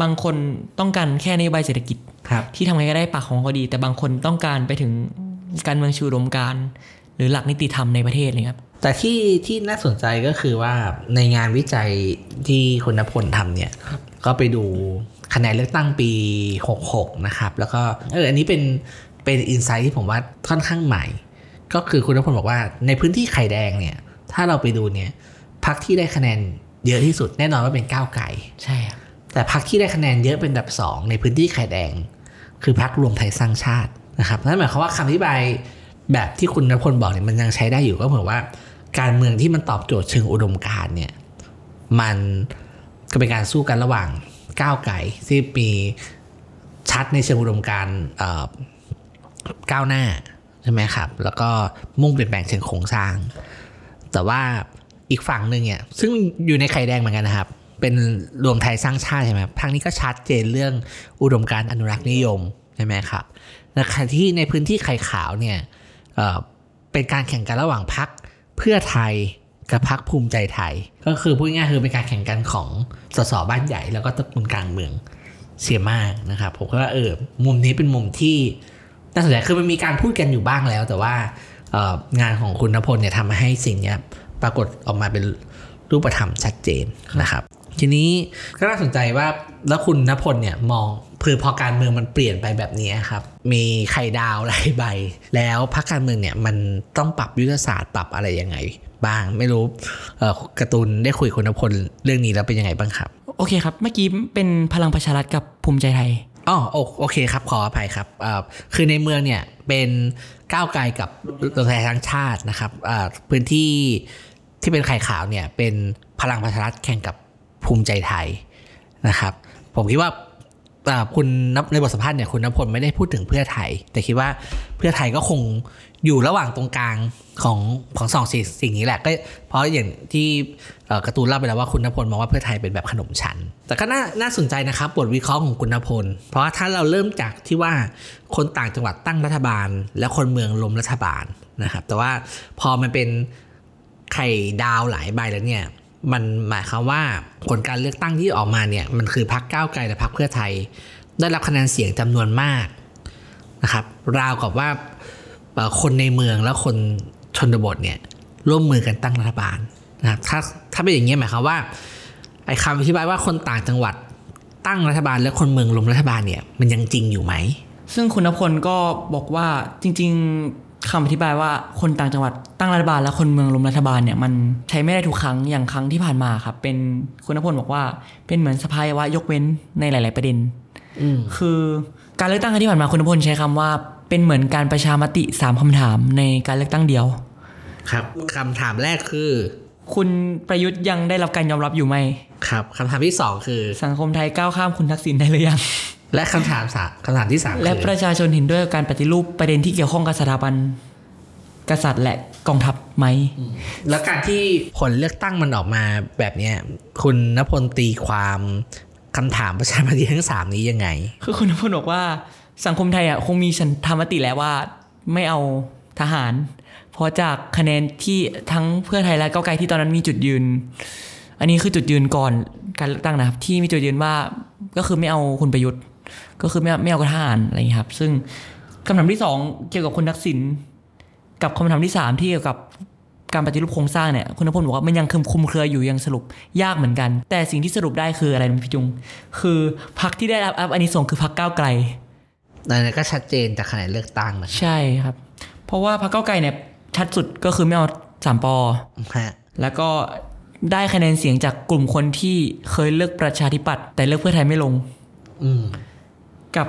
บางคนต้องการแค่นโยบายเศรษฐกิจที่ทำไงก็ได้ปากของเขาดีแต่บางคนต้องการไปถึงการเมืองชูรมการหรือหลักนิติธรรมในประเทศเลยครับแต่ที่น่าสนใจก็คือว่าในงานวิจัยที่คุณณพลทำเนี่ยก็ไปดูคะแนนเลือกตั้งปี66นะครับแล้วก็อันนี้เป็นอินไซต์ที่ผมว่าค่อนข้างใหม่ก็คือคุณณพลบอกว่าในพื้นที่ไข่แดงเนี่ยถ้าเราไปดูเนี่ยพรรคที่ได้คะแนนเยอะที่สุดแน่นอนว่าเป็นก้าวไกลใช่ครับแต่พรรคที่ได้คะแนนเยอะเป็นอันดับ2ในพื้นที่ไข่แดงคือพรรครวมไทยสร้างชาตินะครับนั่นหมายความว่าคำอธิบายแบบที่คุณณพลบอกเนี่ยมันยังใช้ได้อยู่ก็เหมือนว่าการเมืองที่มันตอบโจทย์เชิงอุดมการณ์เนี่ยมันก็เป็นการสู้กันระหว่างก้าวไกลที่มีชัดในเชิงอุดมการณ์ก้าวหน้าใช่ไหมครับแล้วก็มุ่งเปลี่ยนแปลงเชิงโครงสร้างแต่ว่าอีกฝั่งหนึ่งเนี่ยซึ่งอยู่ในไข่แดงเหมือนกันนะครับเป็นรวมไทยสร้างชาติใช่ไหมทางนี้ก็ชัดเจนเรื่องอุดมการณ์อนุรักษ์นิยมใช่ไหมครับในขณะที่ในพื้นที่ไข่ขาวเนี่ยเป็นการแข่งกันระหว่างพรรคเพื่อไทยกับพรรคภูมิใจไทยก็คือพูดง่ายคือเป็นการแข่งกันของสสบ้านใหญ่แล้วก็ตระกูลกลางเมืองเสียมากนะครับผมว่ามุมนี้เป็นมุมที่น่าสนใจคือมันมีการพูดกันอยู่บ้างแล้วแต่ว่างานของคุณณพลเนี่ยทำให้สิ่งนี้ปรากฏออกมาเป็นรูปธรรมชัดเจนนะครับทีนี้ก็น่าสนใจว่าแล้วคุณณพลเนี่ยมองพอการเมืองมันเปลี่ยนไปแบบนี้ครับมีไข่ดาวหลายใบแล้วพรรคการเมืองเนี่ยมันต้องปรับยุทธศาสตร์ปรับอะไรยังไงบ้างไม่รู้การ์ตูนได้คุยคุณณพลเรื่องนี้แล้วเป็นยังไงบ้างครับโอเคครับเมื่อกี้เป็นพลังประชารัฐกับภูมิใจไทยอ๋อโอเคครับขออภัยครับคือในเมืองเนี่ยเป็นก้าวไกลกับรวมไทยสร้างชาตินะครับพื้นที่ที่เป็นไข่ขาวเนี่ยเป็นพลังประชารัฐแข่งกับภูมิใจไทยนะครับผมคิดว่าคุณในบทสัมภาษณ์เนี่ยคุณณพลไม่ได้พูดถึงเพื่อไทยแต่คิดว่าเพื่อไทยก็คงอยู่ระหว่างตรงกลางของ2 สิ่งนี้แหละก็เพราะอย่างที่การ์ตูนเล่าไปแล้วว่าคุณณพลมองว่าเพื่อไทยเป็นแบบขนมชั้นแต่ก็น่าสนใจนะครับบทวิเคราะห์ของคุณณพลเพราะถ้าเราเริ่มจากที่ว่าคนต่างจังหวัดตั้งรัฐบาลและคนเมืองล้มรัฐบาลนะครับแต่ว่าพอมันเป็นไข่ดาวหลายใบแล้วเนี่ยมันหมายความว่าผลการเลือกตั้งที่ออกมาเนี่ยมันคือพรรคก้าวไกลและพรรคเพื่อไทยได้รับคะแนนเสียงจำนวนมากนะครับราวกับว่าคนในเมืองและคนชนบทเนี่ยร่วมมือกันตั้งรัฐบาลนะครับถ้าเป็นอย่างนี้หมายความว่าไอ้คำอธิบายว่าคนต่างจังหวัดตั้งรัฐบาลและคนเมืองล้มรัฐบาลเนี่ยมันยังจริงอยู่ไหมซึ่งคุณณพลก็บอกว่าจริงๆไ คำอธิบายว่าคนต่างจังหวัดตั้งรัฐบาลและคนเมืองล้มรัฐบาลเนี่ยมันใช้ไม่ได้ทุกครั้งอย่างครั้งที่ผ่านมาครับเป็นคุณณพลบอกว่าเป็นเหมือนสภาวะยกเว้นในหลายๆประเด็นคือการเลือกตั้งครั้งที่ผ่านมาคุณณพลใช้คำว่าเป็นเหมือนการประชามติ3คำถามในการเลือกตั้งเดียวครับคำถามแรกคือคุณประยุทธ์ยังได้รับการยอมรับอยู่ไหมครับคำถามที่2คือสังคมไทยก้าวข้ามคุณทักษิณได้หรือยังและคำถามที่3และประชาชนเห็นด้วยกับการปฏิรูปประเด็นที่เกี่ยวข้องกับสถาบันกษัตริย์และกองทัพไหมแล้วการที่ผลเลือกตั้งมันออกมาแบบนี้คุณณพลตีความคำถามประชามติทั้ง3นี้ยังไงคือคุณณพลบอกว่าสังคมไทยอ่ะคงมีฉันทามติแล้วว่าไม่เอาทหารเพราะจากคะแนนที่ทั้งเพื่อไทยและก้าวไกลที่ตอนนั้นมีจุดยืนอันนี้คือจุดยืนก่อนการเลือกตั้งนะครับที่มีจุดยืนว่าก็คือไม่เอาคุณประยุทธ์ก็คือไม่เอาทหารอะไรอย่างนี้ครับซึ่งคำถามที่2เกี่ยวกับคุณทักษิณกับคำถามที่3ที่เกี่ยวกับการปฏิรูปโครงสร้างเนี่ยคุณณพลบอกว่ามันยังคุมเครืออยู่ยังสรุปยากเหมือนกันแต่สิ่งที่สรุปได้คืออะไรพี่จุงคือพรรคที่ได้รับอันนี้ส่งคือพรรคก้าวไกลนั่นก็ชัดเจนจากคะแนนเลือกตั้งนะใช่ครับเพราะว่าพรรคก้าวไกลเนี่ยชัดสุดก็คือไม่เอา3ปแล้วก็ได้คะแนนเสียงจากกลุ่มคนที่เคยเลือกประชาธิปัตย์แต่เลือกเพื่อไทยไม่ลงกับ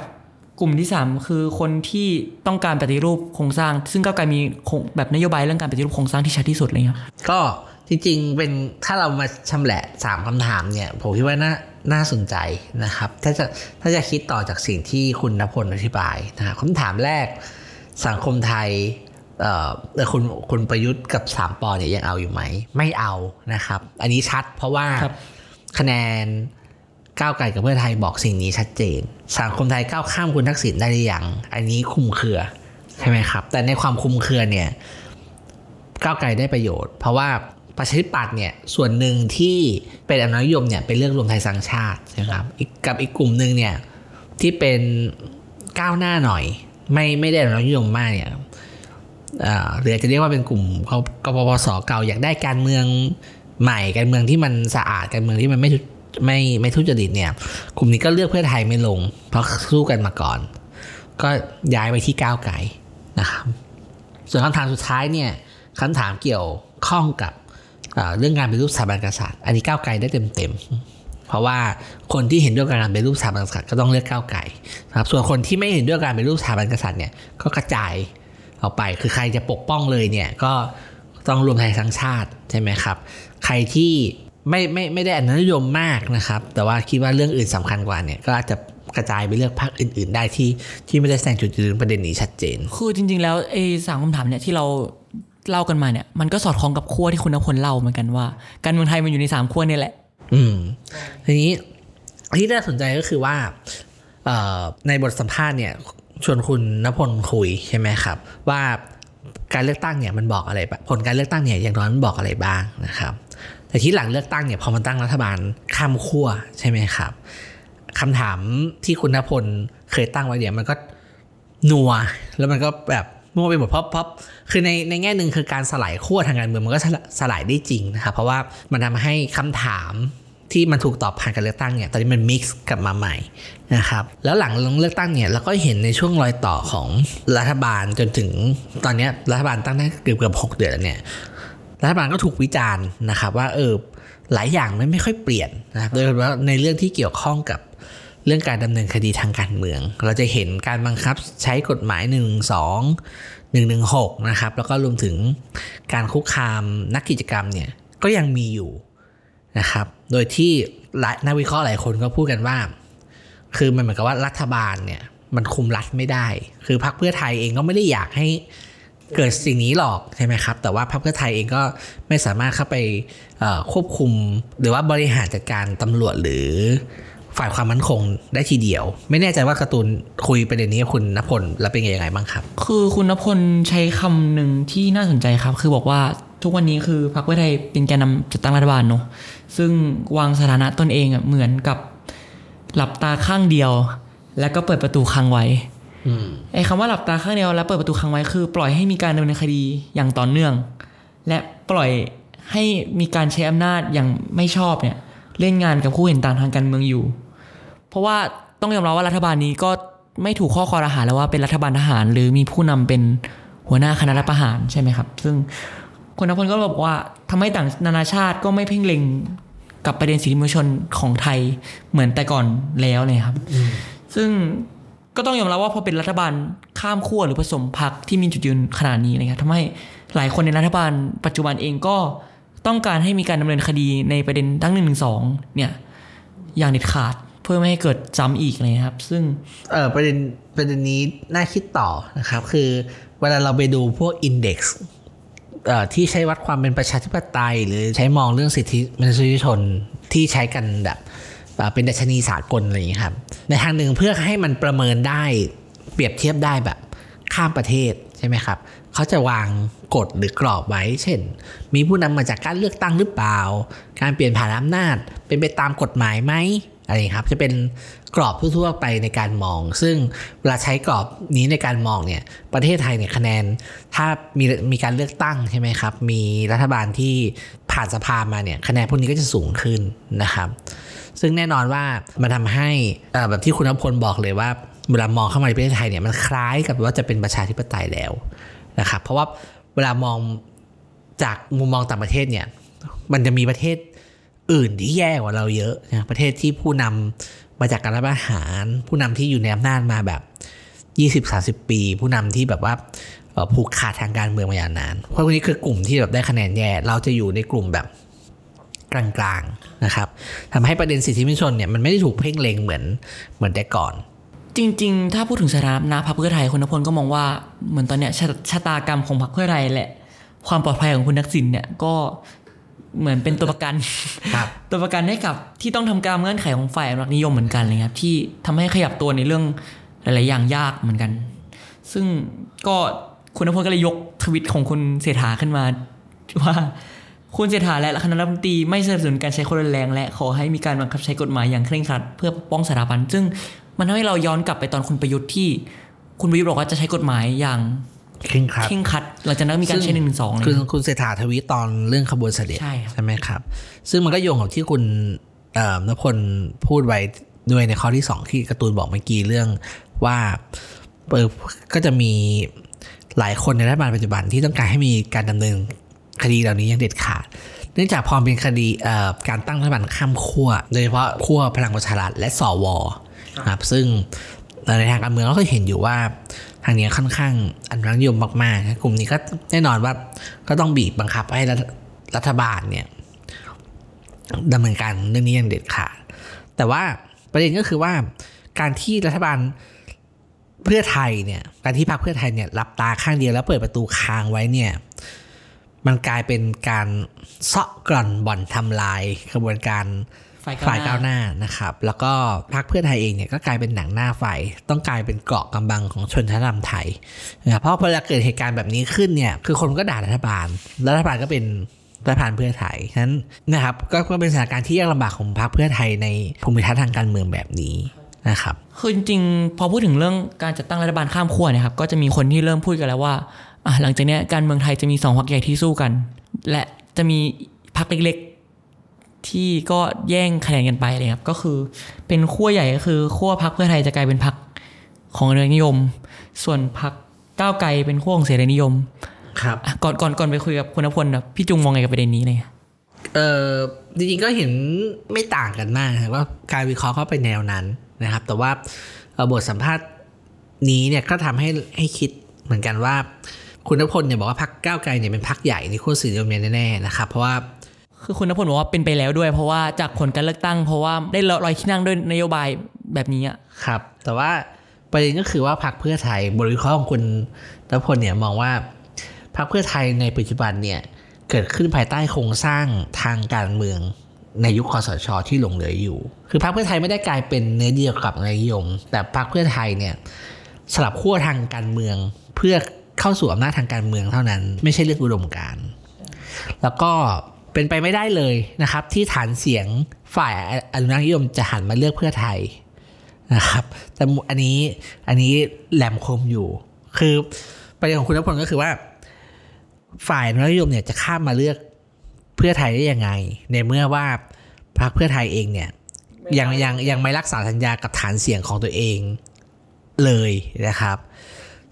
กลุ่มที่3คือคนที่ต้องการปฏิรูปโครงสร้างซึ่งก้าวไกลมีแบบนโยบายเรื่องการปฏิรูปโครงสร้างที่ชัดที่สุดเลยครับก็จริงๆเป็นถ้าเรามาชำแหละ3คำถามเนี่ยผมคิดว่าน่าสนใจนะครับถ้าจะคิดต่อจากสิ่งที่คุณณพลอธิบายนะครับคำถามแรกสังคมไทยคุณประยุทธ์กับ3ปเนี่ยยังเอาอยู่ไหมไม่เอานะครับอันนี้ชัดเพราะว่าคะแนนก้าวไกลกับเพื่อไทยบอกสิ่งนี้ชัดเจนสังคมไทยก้าวข้ามคุณทักษิณได้หรือยังอันนี้คุมเครือใช่ไหมครับแต่ในความคุมเครือเนี่ยก้าวไกลได้ประโยชน์เพราะว่าประชาธิปัตย์เนี่ยส่วนหนึ่งที่เป็นอำนาจนิยมเนี่ยเป็นเรื่องรวมไทยสร้างชาตินะครับกับอีกกลุ่มนึงเนี่ยที่เป็นก้าวหน้าหน่อยไม่ได้อำนาจนิยมมากเนี่ยหรือจะเรียกว่าเป็นกลุ่มกปปสเก่าอยากได้การเมืองใหม่การเมืองที่มันสะอาดการเมืองที่มันไม่ทุจริตเนี่ยกลุ่มนี้ก็เลือกเพื่อไทยไม่ลงเพราะสู้กันมาก่อนก็ย้ายไปที่ก้าวไกลนะครับส่วนคำถามสุดท้ายเนี่ยคำถามเกี่ยวข้องกับเรื่องการปฏิรูปสถาบันกษัตริย์อันนี้ก้าวไกลได้เต็มเพราะว่าคนที่เห็นด้วยกับการปฏิรูปสถาบันกษัตริย์ก็ต้องเลือกก้าวไกลนะครับส่วนคนที่ไม่เห็นด้วยการปฏิรูปสถาบันกษัตริย์เนี่ยก็กระจายเอาไปคือใครจะปกป้องเลยเนี่ยก็ต้องรวมไทยสร้างชาติใช่ไหมครับใครที่ไม่ได้อนุโยมมากนะครับแต่ว่าคิดว่าเรื่องอื่นสำคัญกว่าเนี่ยก็อาจจะกระจายไปเลือกพรรคอื่นๆได้ที่ไม่ได้แสดงจุดยืนประเด็นนี้ชัดเจนคือจริงๆแล้วไอ้สามคำถามเนี่ยที่เราเล่ากันมาเนี่ยมันก็สอดคล้องกับขั้วที่คุณณพลเล่าเหมือนกันว่าการเมืองไทยมันอยู่ใน3ขั้วนี่แหละทีนี้ที่น่าสนใจก็คือว่าในบทสัมภาษณ์เนี่ยชวนคุณณพลคุยใช่ไหมครับว่าการเลือกตั้งเนี่ยมันบอกอะไรผลการเลือกตั้งเนี่ยอย่างน้อยมันบอกอะไรบ้างนะครับแต่ที่หลังเลือกตั้งเนี่ยพอมันตั้งรัฐบาลข้ามขั้วใช่ไหมครับคำถามที่คุณณพลเคยตั้งไว้เนี่ยมันก็นัวแล้วมันก็แบบมั่วไปหมดเพราะคือในแง่นึงคือการสลายขั้วทางการเมืองมันก็สลายได้จริงนะครับเพราะว่ามันทำให้คำถามที่มันถูกตอบผ่านการเลือกตั้งเนี่ยตอนนี้มันมิกซ์กลับมาใหม่นะครับแล้วหลังเลือกตั้งเนี่ยเราก็เห็นในช่วงรอยต่อของรัฐบาลจนถึงตอนนี้รัฐบาลตั้งได้เกือบ6เดือนแล้วเนี่ยรัฐบาลก็ถูกวิจารณ์นะครับว่าหลายอย่างมันไม่ค่อยเปลี่ยนนะครับโดยเฉพาะในเรื่องที่เกี่ยวข้องกับเรื่องการดำเนินคดีทางการเมืองเราจะเห็นการบังคับใช้กฎหมาย112 116นะครับแล้วก็รวมถึงการคุกคามนักกิจกรรมเนี่ยก็ยังมีอยู่นะครับโดยที่นักวิเคราะห์หลายคนก็พูดกันว่าคือมันเหมือนกับว่ารัฐบาลเนี่ยมันคุมรัฐไม่ได้คือพรรคเพื่อไทยเองก็ไม่ได้อยากให้เกิดสิ่งนี้หรอกใช่ไหมครับแต่ว่าพรรคเพื่อไทยเองก็ไม่สามารถเข้าไปควบคุมหรือว่าบริหารจัดการตำรวจหรือฝ่ายความมั่นคงได้ทีเดียวไม่แน่ใจว่าการ์ตูนคุยประเด็นนี้กับคุณณพลแล้วเป็นยังไงบ้างครับคือคุณณพลใช้คำหนึ่งที่น่าสนใจครับคือบอกว่าทุกวันนี้คือพรรคเพื่อไทยเป็นแกนนำจัดตั้งรัฐบาลเนาะซึ่งวางสถานะตนเองเหมือนกับหลับตาข้างเดียวแล้วก็เปิดประตูค้างไว้ไอ้คำว่าหลับตาข้างเดียวแล้วเปิดประตูค้างไว้คือปล่อยให้มีการดำเนินคดีอย่างต่อเนื่องและปล่อยให้มีการใช้อำนาจอย่างไม่ชอบเนี่ยเล่นงานกับคู่เห็นต่างทางการเมืองอยู่เพราะว่าต้องยอมรับว่ารัฐบาลนี้ก็ไม่ถูกข้อคอรหาแล้วว่าเป็นรัฐบาลทหารหรือมีผู้นำเป็น หัวหน้าคณะรัฐประหารใช่ไหมครับซึ่งคนนักพลก็บอกว่าทำไมต่างนานาชาติก็ไม่เพ่งเล็งกับประเด็นสิทธิมนุษยชนของไทยเหมือนแต่ก่อนแล้วเนี่ยครับซึ่งก็ต้องยอมรับว่าพอเป็นรัฐบาลข้ามขั้วหรือผสมพรรคที่มีจุดยืนขนาดนี้นะครับทำให้หลายคนในรัฐบาลปัจจุบันเองก็ต้องการให้มีการดำเนินคดีในประเด็นทั้ง112เนี่ยอย่างเด็ดขาดเพื่อไม่ให้เกิดซ้ำอีกเลยครับซึ่งประเด็นนี้น่าคิดต่อนะครับคือเวลาเราไปดูพวก index ที่ใช้วัดความเป็นประชาธิปไตยหรือใช้มองเรื่องสิทธิมนุษยชนที่ใช้กันแบบเป็นดัชนีสากลอะไรอย่างนี้ครับในทางหนึ่งเพื่อให้มันประเมินได้เปรียบเทียบได้แบบข้ามประเทศใช่ไหมครับเขาจะวางกฎหรือกรอบไว้เช่นมีผู้นำมาจากการเลือกตั้งหรือเปล่าการเปลี่ยนผ่านอำนาจเป็นไปตามกฎหมายไหมอะไรครับจะเป็นกรอบทั่วๆไปในการมองซึ่งเวลาใช้กรอบนี้ในการมองเนี่ยประเทศไทยเนี่ยคะแนนถ้ามีการเลือกตั้งใช่ไหมครับมีรัฐบาลที่ผ่านสภามาเนี่ยคะแนนพวกนี้ก็จะสูงขึ้นนะครับซึ่งแน่นอนว่ามันทำให้แบบที่คุณอภพลบอกเลยว่าเวลามองเข้ามาในประเทศไทยเนี่ยมันคล้ายกับว่าจะเป็นประชาธิปไตยแล้วนะครับเพราะว่าเวลามองจากมุมมองต่างประเทศเนี่ยมันจะมีประเทศอื่นที่แย่กว่าเราเยอะนะประเทศที่ผู้นำมาจากการรัฐประหารผู้นำที่อยู่ในอำนาจมาแบบ20-30 ปีผู้นำที่แบบว่าผูกขาดทางการเมืองมายาวนานเพราะพวกนี้คือกลุ่มที่แบบได้คะแนนแย่เราจะอยู่ในกลุ่มแบบกลางๆนะครับทำให้ประเด็นสิทธิมนุษยชนเนี่ยมันไม่ได้ถูกเพ่งเล็งเหมือนแต่ก่อนจริงๆถ้าพูดถึงสถานะพรรคเพื่อไทยคุณณพลก็มองว่าเหมือนตอนเนี้ยชะตากรรมของพรรคเพื่อไทยแหละความปลอดภัยของคุณทักษิณเนี่ยก็เหมือนเป็นตัวประกันครับตัวประกันให้กับที่ต้องทำการเงื่อนไขของฝ่ายอนุรักษนิยมเหมือนกันเลยครับที่ทำให้ขยับตัวในเรื่องหลายๆอย่างยากเหมือนกันซึ่งก็คุณณพลก็เลยยกทวิตของคุณเศรษฐาขึ้นมาว่าคุณเศรษฐาและคณะรัฐมนตรีไม่สนับสนุนการใช้ความรุนแรงและขอให้มีการบังคับใช้กฎหมายอย่างเคร่งครัดเพื่อปกป้องสถาบันซึ่งมันทำให้เราย้อนกลับไปตอนคุณประยุทธ์ที่คุณประยุทธ์บอกว่าจะใช้กฎหมายอย่างเคร่งครัดหลังจากนั้นมีการใช้112เลยคุณเศรษฐาทวีตอนเรื่องขบวนเสด็จใช่ไหมครับซึ่งมันก็โยงกับที่คุณณพลพูดไว้ด้วยในข้อที่2ที่การ์ตูนบอกเมื่อกี้เรื่องว่าก็จะมีหลายคนในรัฐบาลปัจจุบันที่ต้องการให้มีการดำเนินคดีเหล่านี้ยังเด็ดขาดเนื่องจากพอเป็นคดีการตั้งรัฐบาลข้ามขั้วโดยเฉพาะขั้วพลังประชารัฐและสว.ครับซึ่งในทางการเมืองเราก็เห็นอยู่ว่าทางนี้ค่อนข้างอนุรักษนิยมมากๆกลุ่มนี้ก็แน่นอนว่าก็ต้องบีบบังคับให้รัฐบาลเนี่ยดำเนินการเรื่องนี้อย่างเด็ดขาดแต่ว่าประเด็นก็คือว่าการที่รัฐบาลเพื่อไทยเนี่ยการที่พรรคเพื่อไทยเนี่ยรับตาข้างเดียวแล้วเปิดประตูค้างไว้เนี่ยมันกลายเป็นการเซาะกร่อนบ่อนทำลายกระบวนการฝ่ายก้าวหน้านะครับแล้วก็พรรคเพื่อไทยเองเนี่ยก็กลายเป็นหนังหน้าไฟต้องกลายเป็นเกราะกำบังของชนชั้นนำไทยนะเพราะเวลาเกิดเหตุการณ์แบบนี้ขึ้นเนี่ยคือคนก็ด่ารัฐบาลก็เป็นรัฐบาลเพื่อไทยฉะนั้นนะครับก็เป็นสถานการณ์ที่ยากลำบากของพรรคเพื่อไทยในภูมิทัศน์ทางการเมืองแบบนี้นะครับคือจริงๆพอพูดถึงเรื่องการจัดตั้งรัฐบาลข้ามขั้วนะครับก็จะมีคนที่เริ่มพูดกันแล้วว่าหลังจากนี้การเมืองไทยจะมี2พรรคใหญ่ที่สู้กันและจะมีพรรคเล็กๆที่ก็แย่งคะแนนกันไปเลยครับก็คือเป็นขั้วใหญ่ก็คือขั้วพรรคเพื่อไทยจะกลายเป็นพรรคของเสรีนิยมส่วนพรรคก้าวไกลเป็นขั้วของเสรีนิยมครับก่อนไปคุยกับคุณณพลครับพี่จุงมองไงกับประเด็นนี้เนี่ยจริงๆก็เห็นไม่ต่างกันมากว่าการวิเคราะห์เข้าไปแนวนั้นนะครับแต่ว่าบทสัมภาษณ์นี้เนี่ยก็ทำให้คิดเหมือนกันว่าคุณณพลเนี่ยบอกว่าพรรคก้าวไกลเนี่ยเป็นพรรคใหญ่ในขั้วเสรีนิยมแน่ๆนะครับเพราะว่าคือคุณณพลบอกว่าเป็นไปแล้วด้วยเพราะว่าจากผลการเลือกตั้งเพราะว่าได้ลอยที่นั่งด้วยนโยบายแบบนี้อ่ะครับแต่ว่าประเด็นก็คือว่าพรรคเพื่อไทยบริเคราะห์ของคุณณพลเนี่ยมองว่าพรรคเพื่อไทยในปัจจุบันเนี่ยเกิดขึ้นภายใต้โครงสร้างทางการเมืองในยุคคสช.ที่หลงเหลืออยู่คือพรรคเพื่อไทยไม่ได้กลายเป็นเนื้อเดียวกับนายยมแต่พรรคเพื่อไทยเนี่ยสลับขั้วทางการเมืองเพื่อเข้าสู่อำนาจทางการเมืองเท่านั้นไม่ใช่เรื่องอุดมการณ์แล้วก็เป็นไปไม่ได้เลยนะครับที่ฐานเสียงฝ่ายอนุรักษนิยมจะหันมาเลือกเพื่อไทยนะครับแต่อันนี้แหลมคมอยู่คือประเด็นของคุณณพลก็คือว่าฝ่ายอนุรักษนิยมเนี่ยจะข้ามมาเลือกเพื่อไทยได้ยังไงในเมื่อว่าพรรคเพื่อไทยเองเนี่ยยังไม่รักษาสัญญากับฐานเสียงของตัวเองเลยนะครับ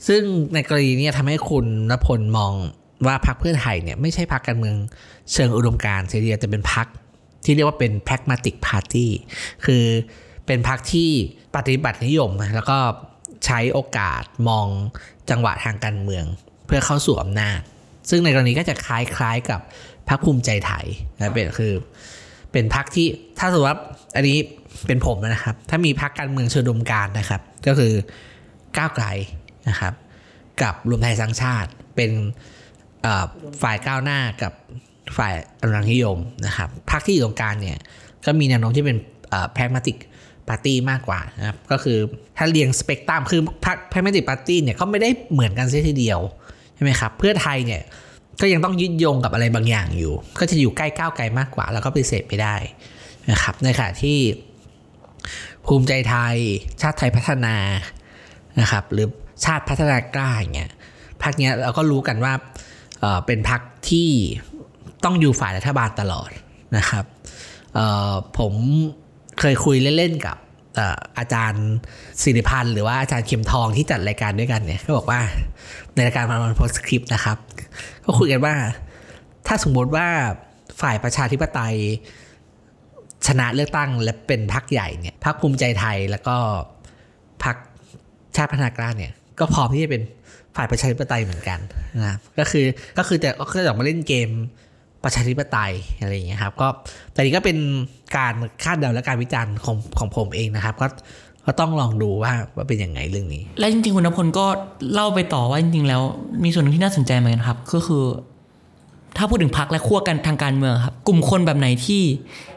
ซึ่งในกรณีนี้ทำให้คุณณพลมองว่าพรรคเพื่อไทยเนี่ยไม่ใช่พรรคการเมืองเชิงอุดมการณ์เสียทีแต่เป็นพรรคที่เรียกว่าเป็น pragmatic party คือเป็นพรรคที่ปฏิบัตินิยมแล้วก็ใช้โอกาสมองจังหวะทางการเมืองเพื่อเข้าสู่อำนาจซึ่งในกรณีก็จะคล้ายๆกับพรรคภูมิใจไทยนะเป็นพรรคที่ถ้าสมมติว่าอันนี้เป็นผมนะครับถ้ามีพรรคการเมืองเชิงอุดมการณ์นะครับก็คือก้าวไกลนะครับกับรวมไทยสร้างชาติเป็นฝ่ายก้าวหน้ากับฝ่ายกำลังนิยมนะครับพรรคที่อยู่ตรงกลางเนี่ยก็มีแนวโน้มที่เป็นpragmatic party มากกว่านะครับก็คือถ้าเรียงสเปกตรัมคือพรรค pragmatic party เนี่ยก็ไม่ได้เหมือนกันเสียทีเดียวใช่ไหมครับเพื่อไทยเนี่ยก็ยังต้องยึดโยงกับอะไรบางอย่างอยู่ก็จะอยู่ใกล้ก้าวไกลมากกว่าแล้วก็ปฏิเสธไม่ได้นะครับในขณะที่ภูมิใจไทยชาติไทยพัฒนานะครับหรือชาติพัฒนากล้าอย่างเงี้ยพรรคเนี้ยเราก็รู้กันว่าเป็นพรรคที่ต้องอยู่ฝ่ายรัฐบาลตลอดนะครับผมเคยคุยเล่นๆกับอาจารย์ศิริพันธ์หรือว่าอาจารย์เข็มทองที่จัดรายการด้วยกันเนี่ยก็บอกว่าในรายการมันโพสคลิปนะครับก็คุยกันว่าถ้าสมมติว่าฝ่ายประชาธิปไตยชนะเลือกตั้งและเป็นพรรคใหญ่เนี่ยพรรคภูมิใจไทยแล้วก็พรรคชาติพัฒนากล้าเนี่ยก็พร้อมที่จะเป็นฝ่ายประชาธิปไตยเหมือนกันนะก็คือแต่ก็จะมาเล่นเกมประชาธิปไตยอะไรอย่างเงี้ยครับก็แต่นี่ก็เป็นการคาดเดาและการวิจารณ์ของผมเองนะครับก็ต้องลองดูว่าเป็นยังไงเรื่องนี้และจริงๆคุณณพลก็เล่าไปต่อว่าจริงๆแล้วมีส่วนนึงที่น่าสนใจเหมือนกันครับก็คือถ้าพูดถึงพรรคและขั้วกันทางการเมืองครับกลุ่มคนแบบไหนที่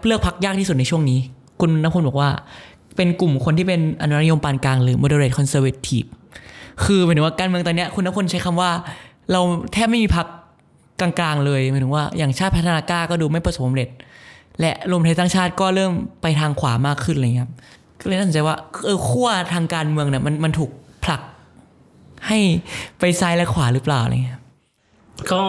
เลือกพรรคยากที่สุดในช่วงนี้คุณณพลบอกว่าเป็นกลุ่มคนที่เป็นอนุรักษ์นิยมปานกลางหรือ moderate conservative คือหมายถึงว่าการเมืองตอนนี้คุณณพลใช้คำว่าเราแทบไม่มีพรรคกลางๆเลยหมายถึงว่าอย่างชาติพัฒนากล้าก็ดูไม่ประสบความสำเร็จและรวมไทยสร้างชาติก็เริ่มไปทางขวามากขึ้นเลยครับก็เลยน่าสนใจว่าขั้วทางการเมืองเนี่ยมันถูกผลักให้ไปซ้ายและขวาหรือเปล่าอะไรเงี้ยก็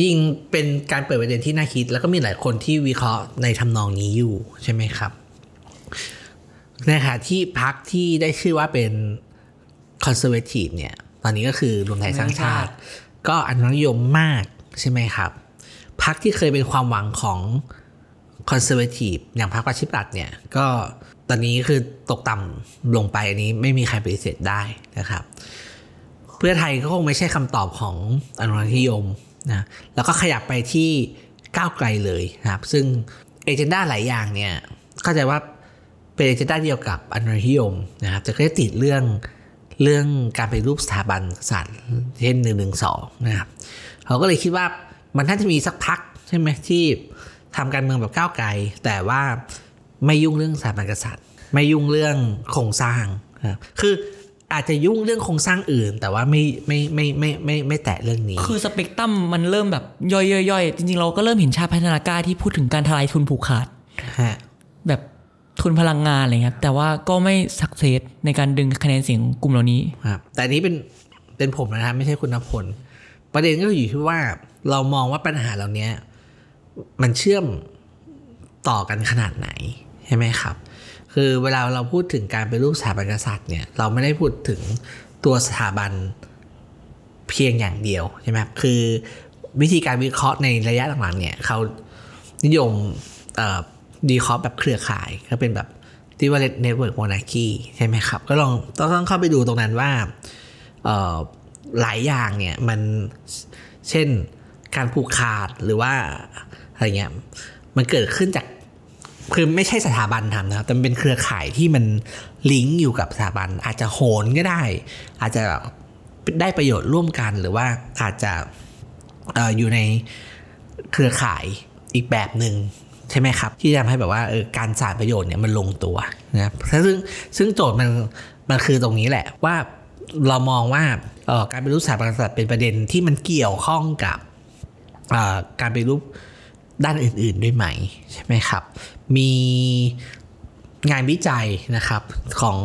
ยิ่งเป็นการเปิดประเด็นที่น่าคิดแล้วก็มีหลายคนที่วิเคราะห์ในทำนองนี้อยู่ใช่ไหมครับนะคะที่พรรคที่ได้ชื่อว่าเป็นคอนเซอร์เวทีฟเนี่ยตอนนี้ก็คือรวมไทยสร้างชาติก็อนุรักษ์นิยมมากใช่ไหมครับพรรคที่เคยเป็นความหวังของคอนเซอร์เวทีฟอย่างพรรคประชาธิปัตย์เนี่ยก็ตอนนี้คือตกต่ำลงไปอันนี้ไม่มีใครปฏิเสธได้นะครับเพื่อไทยก็คงไม่ใช่คำตอบของอนุรักษ์นิยมนะแล้วก็ขยับไปที่ก้าวไกลเลยนะครับซึ่งเอเจนดาหลายอย่างเนี่ยเข้าใจว่าเป็นเอเจนดาเดียวกับอนุรักษ์นิยมนะครับจะก็จะติดเรื่องการเป็นรูปสถาบันกษัตริย์เช่น112นะครับเขาก็เลยคิดว่ามันน่าจะมีสักพักใช่ไหมที่ทำการเมืองแบบก้าวไกลแต่ว่าไม่ยุ่งเรื่องสถาบันกษัตริย์ไม่ยุ่งเรื่องโครงสร้างนะครับคืออาจจะยุ่งเรื่องโครงสร้างอื่นแต่ว่าไม่แตะเรื่องนี้คือสเปกตรัมมันเริ่มแบบย่อยๆจริงๆเราก็เริ่มเห็นชาติพัฒนากล้าที่พูดถึงการทลายทุนผูกขาดแบบทุนพลังงานอะไรครับแต่ว่าก็ไม่สักเซสในการดึงคะแนนเสียงกลุ่มเหล่านี้ครับแต่นี้เป็นผมนะครับไม่ใช่คุณณพลประเด็นก็อยู่ที่ว่าเรามองว่าปัญหาเหล่านี้มันเชื่อมต่อกันขนาดไหนใช่ไหมครับคือเวลาเราพูดถึงการเป็นรูปสถาบันกษัตริย์เนี่ยเราไม่ได้พูดถึงตัวสถาบันเพียงอย่างเดียวใช่ไหมครับคือวิธีการวิเคราะห์ในระยะหลังๆเนี่ยเขานิยมดีคอปแบบเครือข่ายก็เป็นแบบที่ว่าเน็ตเวิร์กโมนาคีใช่ไหมครับก็ลองต้องเข้าไปดูตรงนั้นว่าหลายอย่างเนี่ยมันเช่นการผูกขาดหรือว่าอะไรเงี้ยมันเกิดขึ้นจากคือไม่ใช่สถาบันทำนะครับแต่เป็นเครือข่ายที่มันลิงก์อยู่กับสถาบันอาจจะโหนก็ได้อาจจะได้ประโยชน์ร่วมกันหรือว่าอาจจะอยู่ในเครือข่ายอีกแบบนึงใช่ไหมครับที่ทำให้แบบว่าการสร้างประโยชน์เนี่ยมันลงตัวนะครับซึ่งโจทย์มันคือตรงนี้แหละว่าเรามองว่าการเป็นรูปสถาบันกษัตริย์เป็นประเด็นที่มันเกี่ยวข้องกับการเป็นรูปด้านอื่นๆด้วยไหมใช่ไหมครับมีงานวิจัยนะครับของ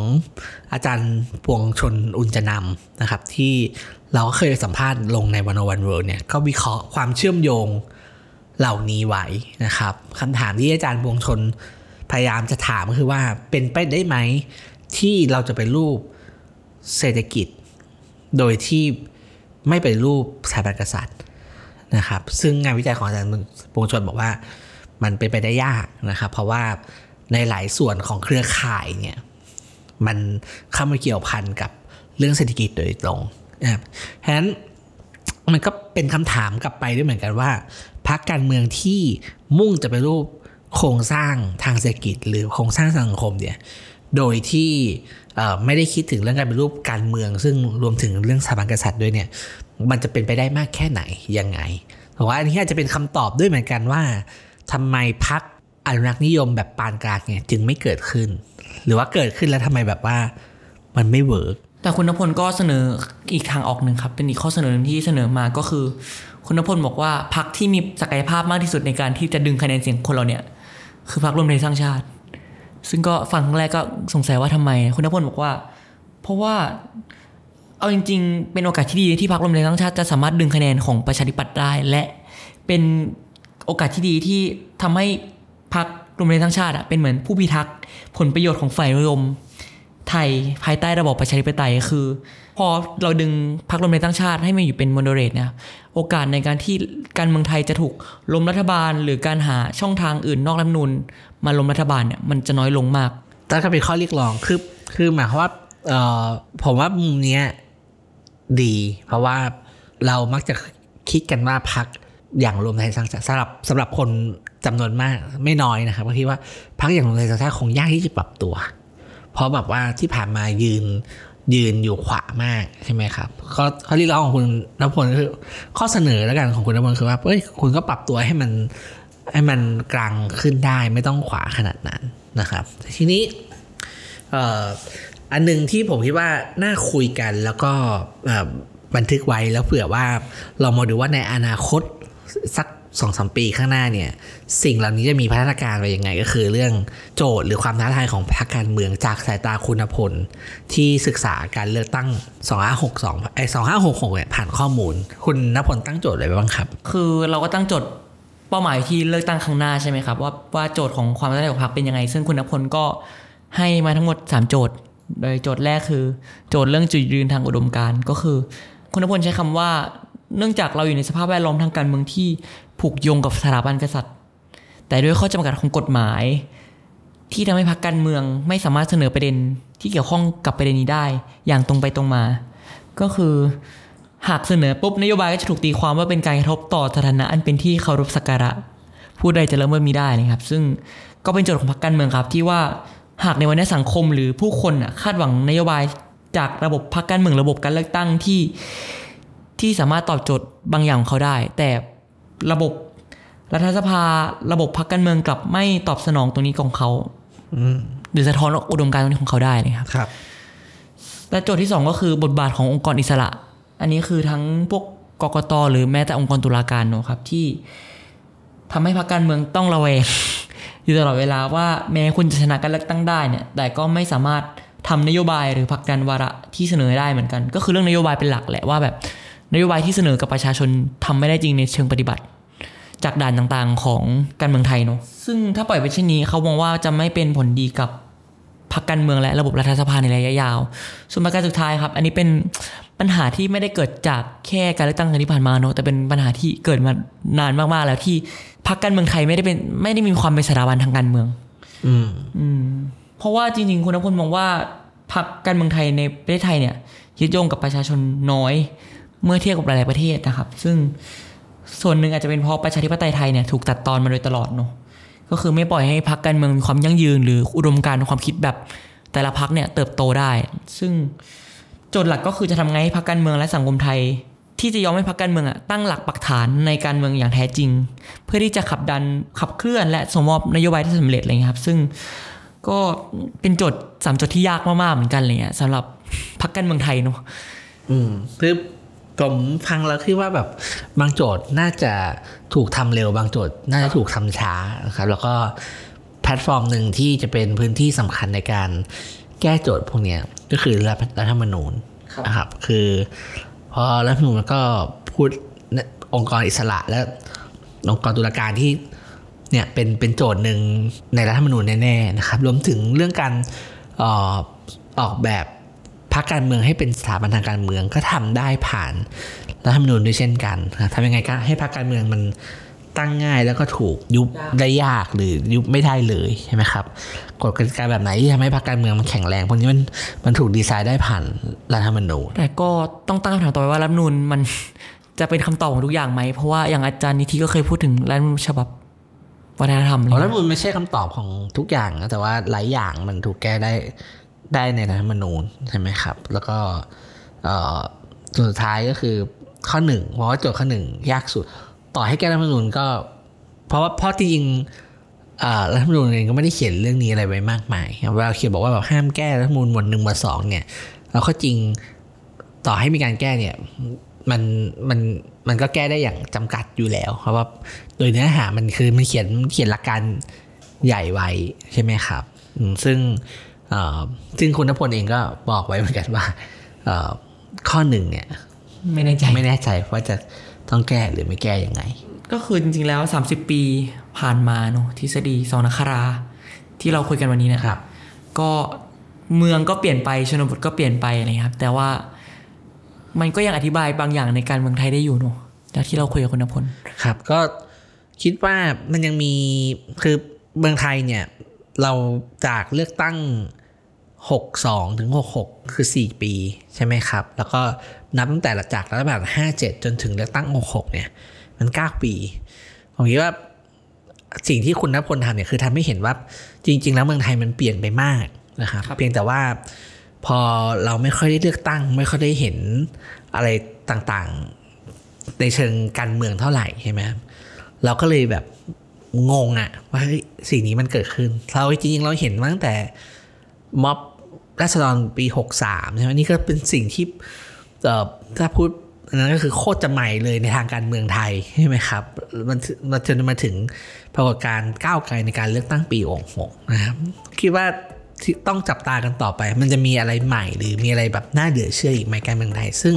อาจารย์ปวงชนอุญจนำนะครับที่เราก็เคยสัมภาษณ์ลงใน 101 world เนี่ยก็วิเคราะห์ความเชื่อมโยงเหล่านี้ไว้นะครับคำถามที่อาจารย์ปวงชนพยายามจะถามก็คือว่าเป็นไปได้ไหมที่เราจะเป็นรูป เศรษฐกิจโดยที่ไม่เป็นรูปสถาบันกษัตริย์นะครับซึ่งงานวิจัยของอาจารย์ปวงชนบอกว่ามันเป็นไปได้ยากนะครับเพราะว่าในหลายส่วนของเครือข่ายเนี่ยมันเข้ามาเกี่ยวพันกับเรื่องเศรษฐกิจโดยตรงนะครับฉะนั้นมันก็เป็นคำถามกลับไปด้วยเหมือนกันว่าพรรคการเมืองที่มุ่งจะไปรูปโครงสร้างทางเศรษฐกิจหรือโครงสร้างสังคมเนี่ยโดยที่ไม่ได้คิดถึงเรื่องการเป็นรูปการเมืองซึ่งรวมถึงเรื่องสถาบันกษัตริย์ด้วยเนี่ยมันจะเป็นไปได้มากแค่ไหนยังไงเพราะว่าอันนี้อาจจะเป็นคำตอบด้วยเหมือนกันว่าทำไมพรรคอนุรักษ์นิยมแบบปานกลางเนี่ยจึงไม่เกิดขึ้นหรือว่าเกิดขึ้นแล้วทำไมแบบว่ามันไม่เวิร์กแต่คุณณพลก็เสนออีกทางออกนึงครับเป็นอีกข้อเสนอนึงที่เสนอมาก็คือคุณณพลบอกว่าพรรคที่มีศักยภาพมากที่สุดในการที่จะดึงคะแนนเสียงคนเราเนี่ยคือพรรครวมไทยสร้างชาติซึ่งก็ฟังแรกก็สงสัยว่าทำไมคุณณพลบอกว่าเพราะว่าเอาจริงๆเป็นโอกาสที่ดีที่พรรครวมไทยสร้างชาติจะสามารถดึงคะแนนของประชาธิปัตย์ได้และเป็นโอกาสที่ดีที่ทำให้พรรครวมไทยสร้างชาติเป็นเหมือนผู้พิทักษ์ผลประโยชน์ของฝ่ายนิยมไทยภายใต้ระบอบประชาธิปไตยคือพอเราดึงพรรครวมไทยสร้างชาติให้มาอยู่เป็นโมโนเรตเนี่ยโอกาสในการที่การเมืองไทยจะถูกล้มรัฐบาลหรือการหาช่องทางอื่นนอกรัฐธรรมนูญมาล้มรัฐบาลเนี่ยมันจะน้อยลงมากแต่ก็เป็นข้อเรียกร้องคือหมายความว่าผมว่ามุมเนี้ยดีเพราะว่าเรามักจะคิดกันว่าพรรคอย่างรวมไทยสร้างชาติสำหรับคนจำนวนมากไม่น้อยนะครับก็คิดว่าพรรคอย่างรวมไทยสร้างชาติคงยากที่จะปรับตัวเพราะแบบว่าที่ผ่านมายืนอยู่ขวามากใช่ไหมครับข้อเรียกร้องของคุณณพลคือข้อเสนอแล้วกันของคุณณพลคือว่าเอ้ยคุณก็ปรับตัวให้มันกลางขึ้นได้ไม่ต้องขวาขนาดนั้นนะครับทีนี้อันนึงที่ผมคิดว่าน่าคุยกันแล้วก็บันทึกไว้แล้วเผื่อว่าเรามาดูว่าในอนาคตสัก 2-3 ปีข้างหน้าเนี่ยสิ่งเหล่านี้จะมีพัฒนาการไปยังไงก็คือเรื่องโจทย์หรือความท้าทายของพรรคการเมืองจากสายตาคุณณพลที่ศึกษาการเลือกตั้ง2566เนี่ยผ่านข้อมูลคุณณพลตั้งโจทย์อะไรบ้างครับคือเราก็ตั้งโจทย์เป้าหมายที่เลือกตั้งข้างหน้าใช่ไหมครับว่าโจทย์ของความท้าทายของพรรคเป็นยังไงซึ่งคุณณพลก็ให้มาทั้งหมด3โจทย์โดยโจทย์แรกคือโจทย์เรื่องจุดยืนทางอุดมการณ์ก็คือคุณณพลใช้คำว่าเนื่องจากเราอยู่ในสภาพแวดล้อมทางการเมืองที่ผูกโยงกับสถาบันกษัตริย์แต่ด้วยข้อจำกัดของกฎหมายที่ทำให้พรรคการเมืองไม่สามารถเสนอประเด็นที่เกี่ยวข้องกับประเด็นนี้ได้อย่างตรงไปตรงมาก็คือหากเสนอปุ๊บนโยบายก็จะถูกตีความว่าเป็นการกระทบต่อสถานะอันเป็นที่เคารพสักการะผู้ใดจะละเมิดมิได้นะครับซึ่งก็เป็นโจทย์ของพรรคการเมืองครับที่ว่าหากในวันนี้สังคมหรือผู้คนคาดหวังนโยบายจากระบบพรรคการเมืองระบบการเลือกตั้งที่สามารถตอบโจทย์บางอย่างของเขาได้แต่ระบบรัฐสภาระบบพรรคการเมืองกลับไม่ตอบสนองตรงนี้ของเขาหรือสะท้อนอุดมการณ์ตรงนี้ของเขาได้นะครับครับและโจทย์ที่2ก็คือบทบาทขององค์กรอิสระอันนี้คือทั้งพวกกกต.หรือแม้แต่องค์กรตุลาการเนาะครับที่ทำให้พรรคการเมืองต้องระแวงอยู่ตลอดเวลาว่าแม้คุณจะชนะการเลือกตั้งได้เนี่ยแต่ก็ไม่สามารถทำนโยบายหรือผลักดันวาระที่เสนอได้เหมือนกันก็คือเรื่องนโยบายเป็นหลักแหละว่าแบบนโยบายที่เสนอกับประชาชนทำไม่ได้จริงในเชิงปฏิบัติจากด่านต่างๆของการเมืองไทยเนาะซึ่งถ้าปล่อยไปเช่นนี้เขามองว่าจะไม่เป็นผลดีกับพรรคการเมืองและระบบรัฐสภาในระยะยาวส่วนประการสุดท้ายครับอันนี้เป็นปัญหาที่ไม่ได้เกิดจากแค่การเลือกตั้งครั้งที่ผ่านมาเนาะแต่เป็นปัญหาที่เกิดมานานมากๆแล้วที่พรรคการเมืองไทยไม่ได้มีความเป็นสถาบันทางการเมืองเพราะว่าจริงๆคุณณพลมองว่าพรรคการเมืองไทยในประเทศไทยเนี่ยยึดโยงกับประชาชนน้อยเมื่อเทียบกับหลายๆประเทศนะครับซึ่งส่วนหนึ่งอาจจะเป็นเพราะประชาธิปไตยไทยเนี่ยถูกตัดตอนมาโดยตลอดเนาะก็คือไม่ปล่อยให้พรรคการเมืองมีความยั่งยืนหรืออุดมการณ์ความคิดแบบแต่ละพรรคเนี่ยเติบโตได้ซึ่งโจทย์หลักก็คือจะทำไงให้พรรคการเมืองและสังคมไทยที่จะยอมให้พรรคการเมืองตั้งหลักปักฐานในการเมืองอย่างแท้จริงเพื่อที่จะขับเคลื่อนและส่งมอบนโยบายที่สำเร็จอะไรเงี้ยครับซึ่งก็เป็นโจทย์3โจทย์ที่ยากมากๆเหมือนกันเลยเนี่ยสำหรับพรรคการเมืองไทยเนาะคือผมฟังแล้วคิดว่าแบบบางโจทย์น่าจะถูกทำเร็วบางโจทย์น่าจะถูกทำช้านะครับแล้วก็แพลตฟอร์มหนึ่งที่จะเป็นพื้นที่สำคัญในการแก้โจทย์พวกนี้ก็คือรัฐธรรมนูญนะครับคือพอรัฐธรรมนูญมันก็พูดองค์กรอิสระและองค์กรตุลาการที่เนี่ยเป็นโจทย์หนึ่งในรัฐธรรมนูญแน่ๆนะครับรวมถึงเรื่องการออกแบบพ รรคการเมืองให้เป็นสถาบันทางการเมืองก็ทำได้ผ่านรัฐธรรมนูญด้วยเช่นกันทำยังไงก็ให้พรรคการเมืองมันตั้งง่ายแล้วก็ถูกยุบได้ยากหรือยุบไม่ได้เลยใช่ไหมครับกฎกติกาแบบไหนที่ทำให้พรรคการเมืองมันแข็งแรงพวกนี้มันถูกดีไซน์ได้ผ่านรัฐธรรมนูญแต่ก็ต้องตั้งคำถามต่อว่ารัฐธรรมนูญมันจะเป็นคำตอบของทุกอย่างไหมเพราะว่าอย่างอาจารย์นิธิก็เคยพูดถึงรัฐธรรมนูญฉบับวัฒนธรรมรัฐธรรมนูญไม่ใช่คำตอบของทุกอย่างนะแต่ว่าหลายอย่างมันถูกแก้ได้ในรัฐธรรมนูญใช่ไหมครับแล้วก็สุดท้ายก็คือข้อหนึ่งเพราะว่าโจทย์ข้อหนึ่งยากสุดต่อให้แก้รัฐธรรมนูญก็เพราะจริงรัฐธรรมนูญเองก็ไม่ได้เขียนเรื่องนี้อะไรไว้มากมายเวลาเขียนบอกว่าแบบห้ามแก้รัฐธรรมนูญหมวด1หมวด2เนี่ยแล้วก็จริงต่อให้มีการแก้เนี่ยมันก็แก้ได้อย่างจำกัดอยู่แล้วเพราะว่าโดยเนื้อหามันคือมันเขียนหลักการใหญ่ไว้ใช่ไหมครับซึ่งคุณณพลเองก็บอกไว้เหมือนกันว่าข้อหนึ่งเนี่ยไม่แน่ใจว่าจะต้องแก้หรือไม่แก้ยังไงก็คือจริงๆแล้ว30ปีผ่านมาเนาะทฤษฎีสองนคราที่เราคุยกันวันนี้นะครับก็เมืองก็เปลี่ยนไปชนบทก็เปลี่ยนไปนะครับแต่ว่ามันก็ยังอธิบายบางอย่างในการเมืองไทยได้อยู่เนาะจากที่เราคุยกับคุณณพลครับก็คิดว่ามันยังมีคือเมืองไทยเนี่ยเราจากเลือกตั้ง62ถึง66คือ4ปีใช่ไหมครับแล้วก็นับตั้งแต่จากรัฐบาล57จนถึงเลือกตั้ง66เนี่ยมัน9ปีผมคิดว่าสิ่งที่คุณณพลทำเนี่ยคือทำให้เห็นว่าจริงๆแล้วเมืองไทยมันเปลี่ยนไปมากนะครับเพียงแต่ว่าพอเราไม่ค่อยได้เลือกตั้งไม่ค่อยได้เห็นอะไรต่างๆในเชิงการเมืองเท่าไหร่ใช่ไหมเราก็เลยแบบงงอะว่าสิ่งนี้มันเกิดขึ้นเราจริงๆเราเห็นตั้งแต่ม็อบราษฎรปี63ใช่ไหมนี่ก็เป็นสิ่งที่ถ้าพูดนั้นก็คือโคตรจะใหม่เลยในทางการเมืองไทยใช่ไหมครับมันจนมาถึงปรากฏการณ์ก้าวไกลในการเลือกตั้งปี66นะครับคิดว่าต้องจับตากันต่อไปมันจะมีอะไรใหม่หรือมีอะไรแบบน่าเหลือเชื่ออีกไหมการเมืองไทยซึ่ง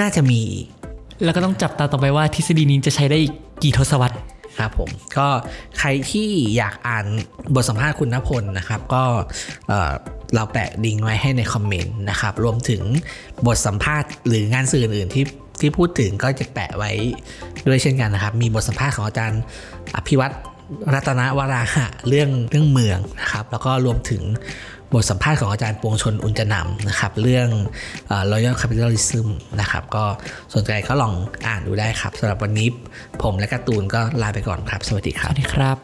น่าจะมีแล้วก็ต้องจับตาต่อไปว่าทฤษฎีนี้จะใช้ได้อีกกี่ทศวรรษครับผมก็ใครที่อยากอ่านบทสัมภาษณ์คุณณพลนะครับก็เราแปะลิงก์ไว้ให้ในคอมเมนต์นะครับรวมถึงบทสัมภาษณ์หรืองานสื่ออื่นๆที่พูดถึงก็จะแปะไว้ด้วยเช่นกันนะครับมีบทสัมภาษณ์ของอาจารย์อภิวัตรรัตนวราหะเรื่องเมืองนะครับแล้วก็รวมถึงบทสัมภาษณ์ของอาจารย์ปวงชนอุญจนำนะครับเรื่อง Royal Capitalism นะครับก็สนใจก็ลองอ่านดูได้ครับสำหรับวันนี้ผมและการ์ตูนก็ลาไปก่อนครับสวัสดีครับ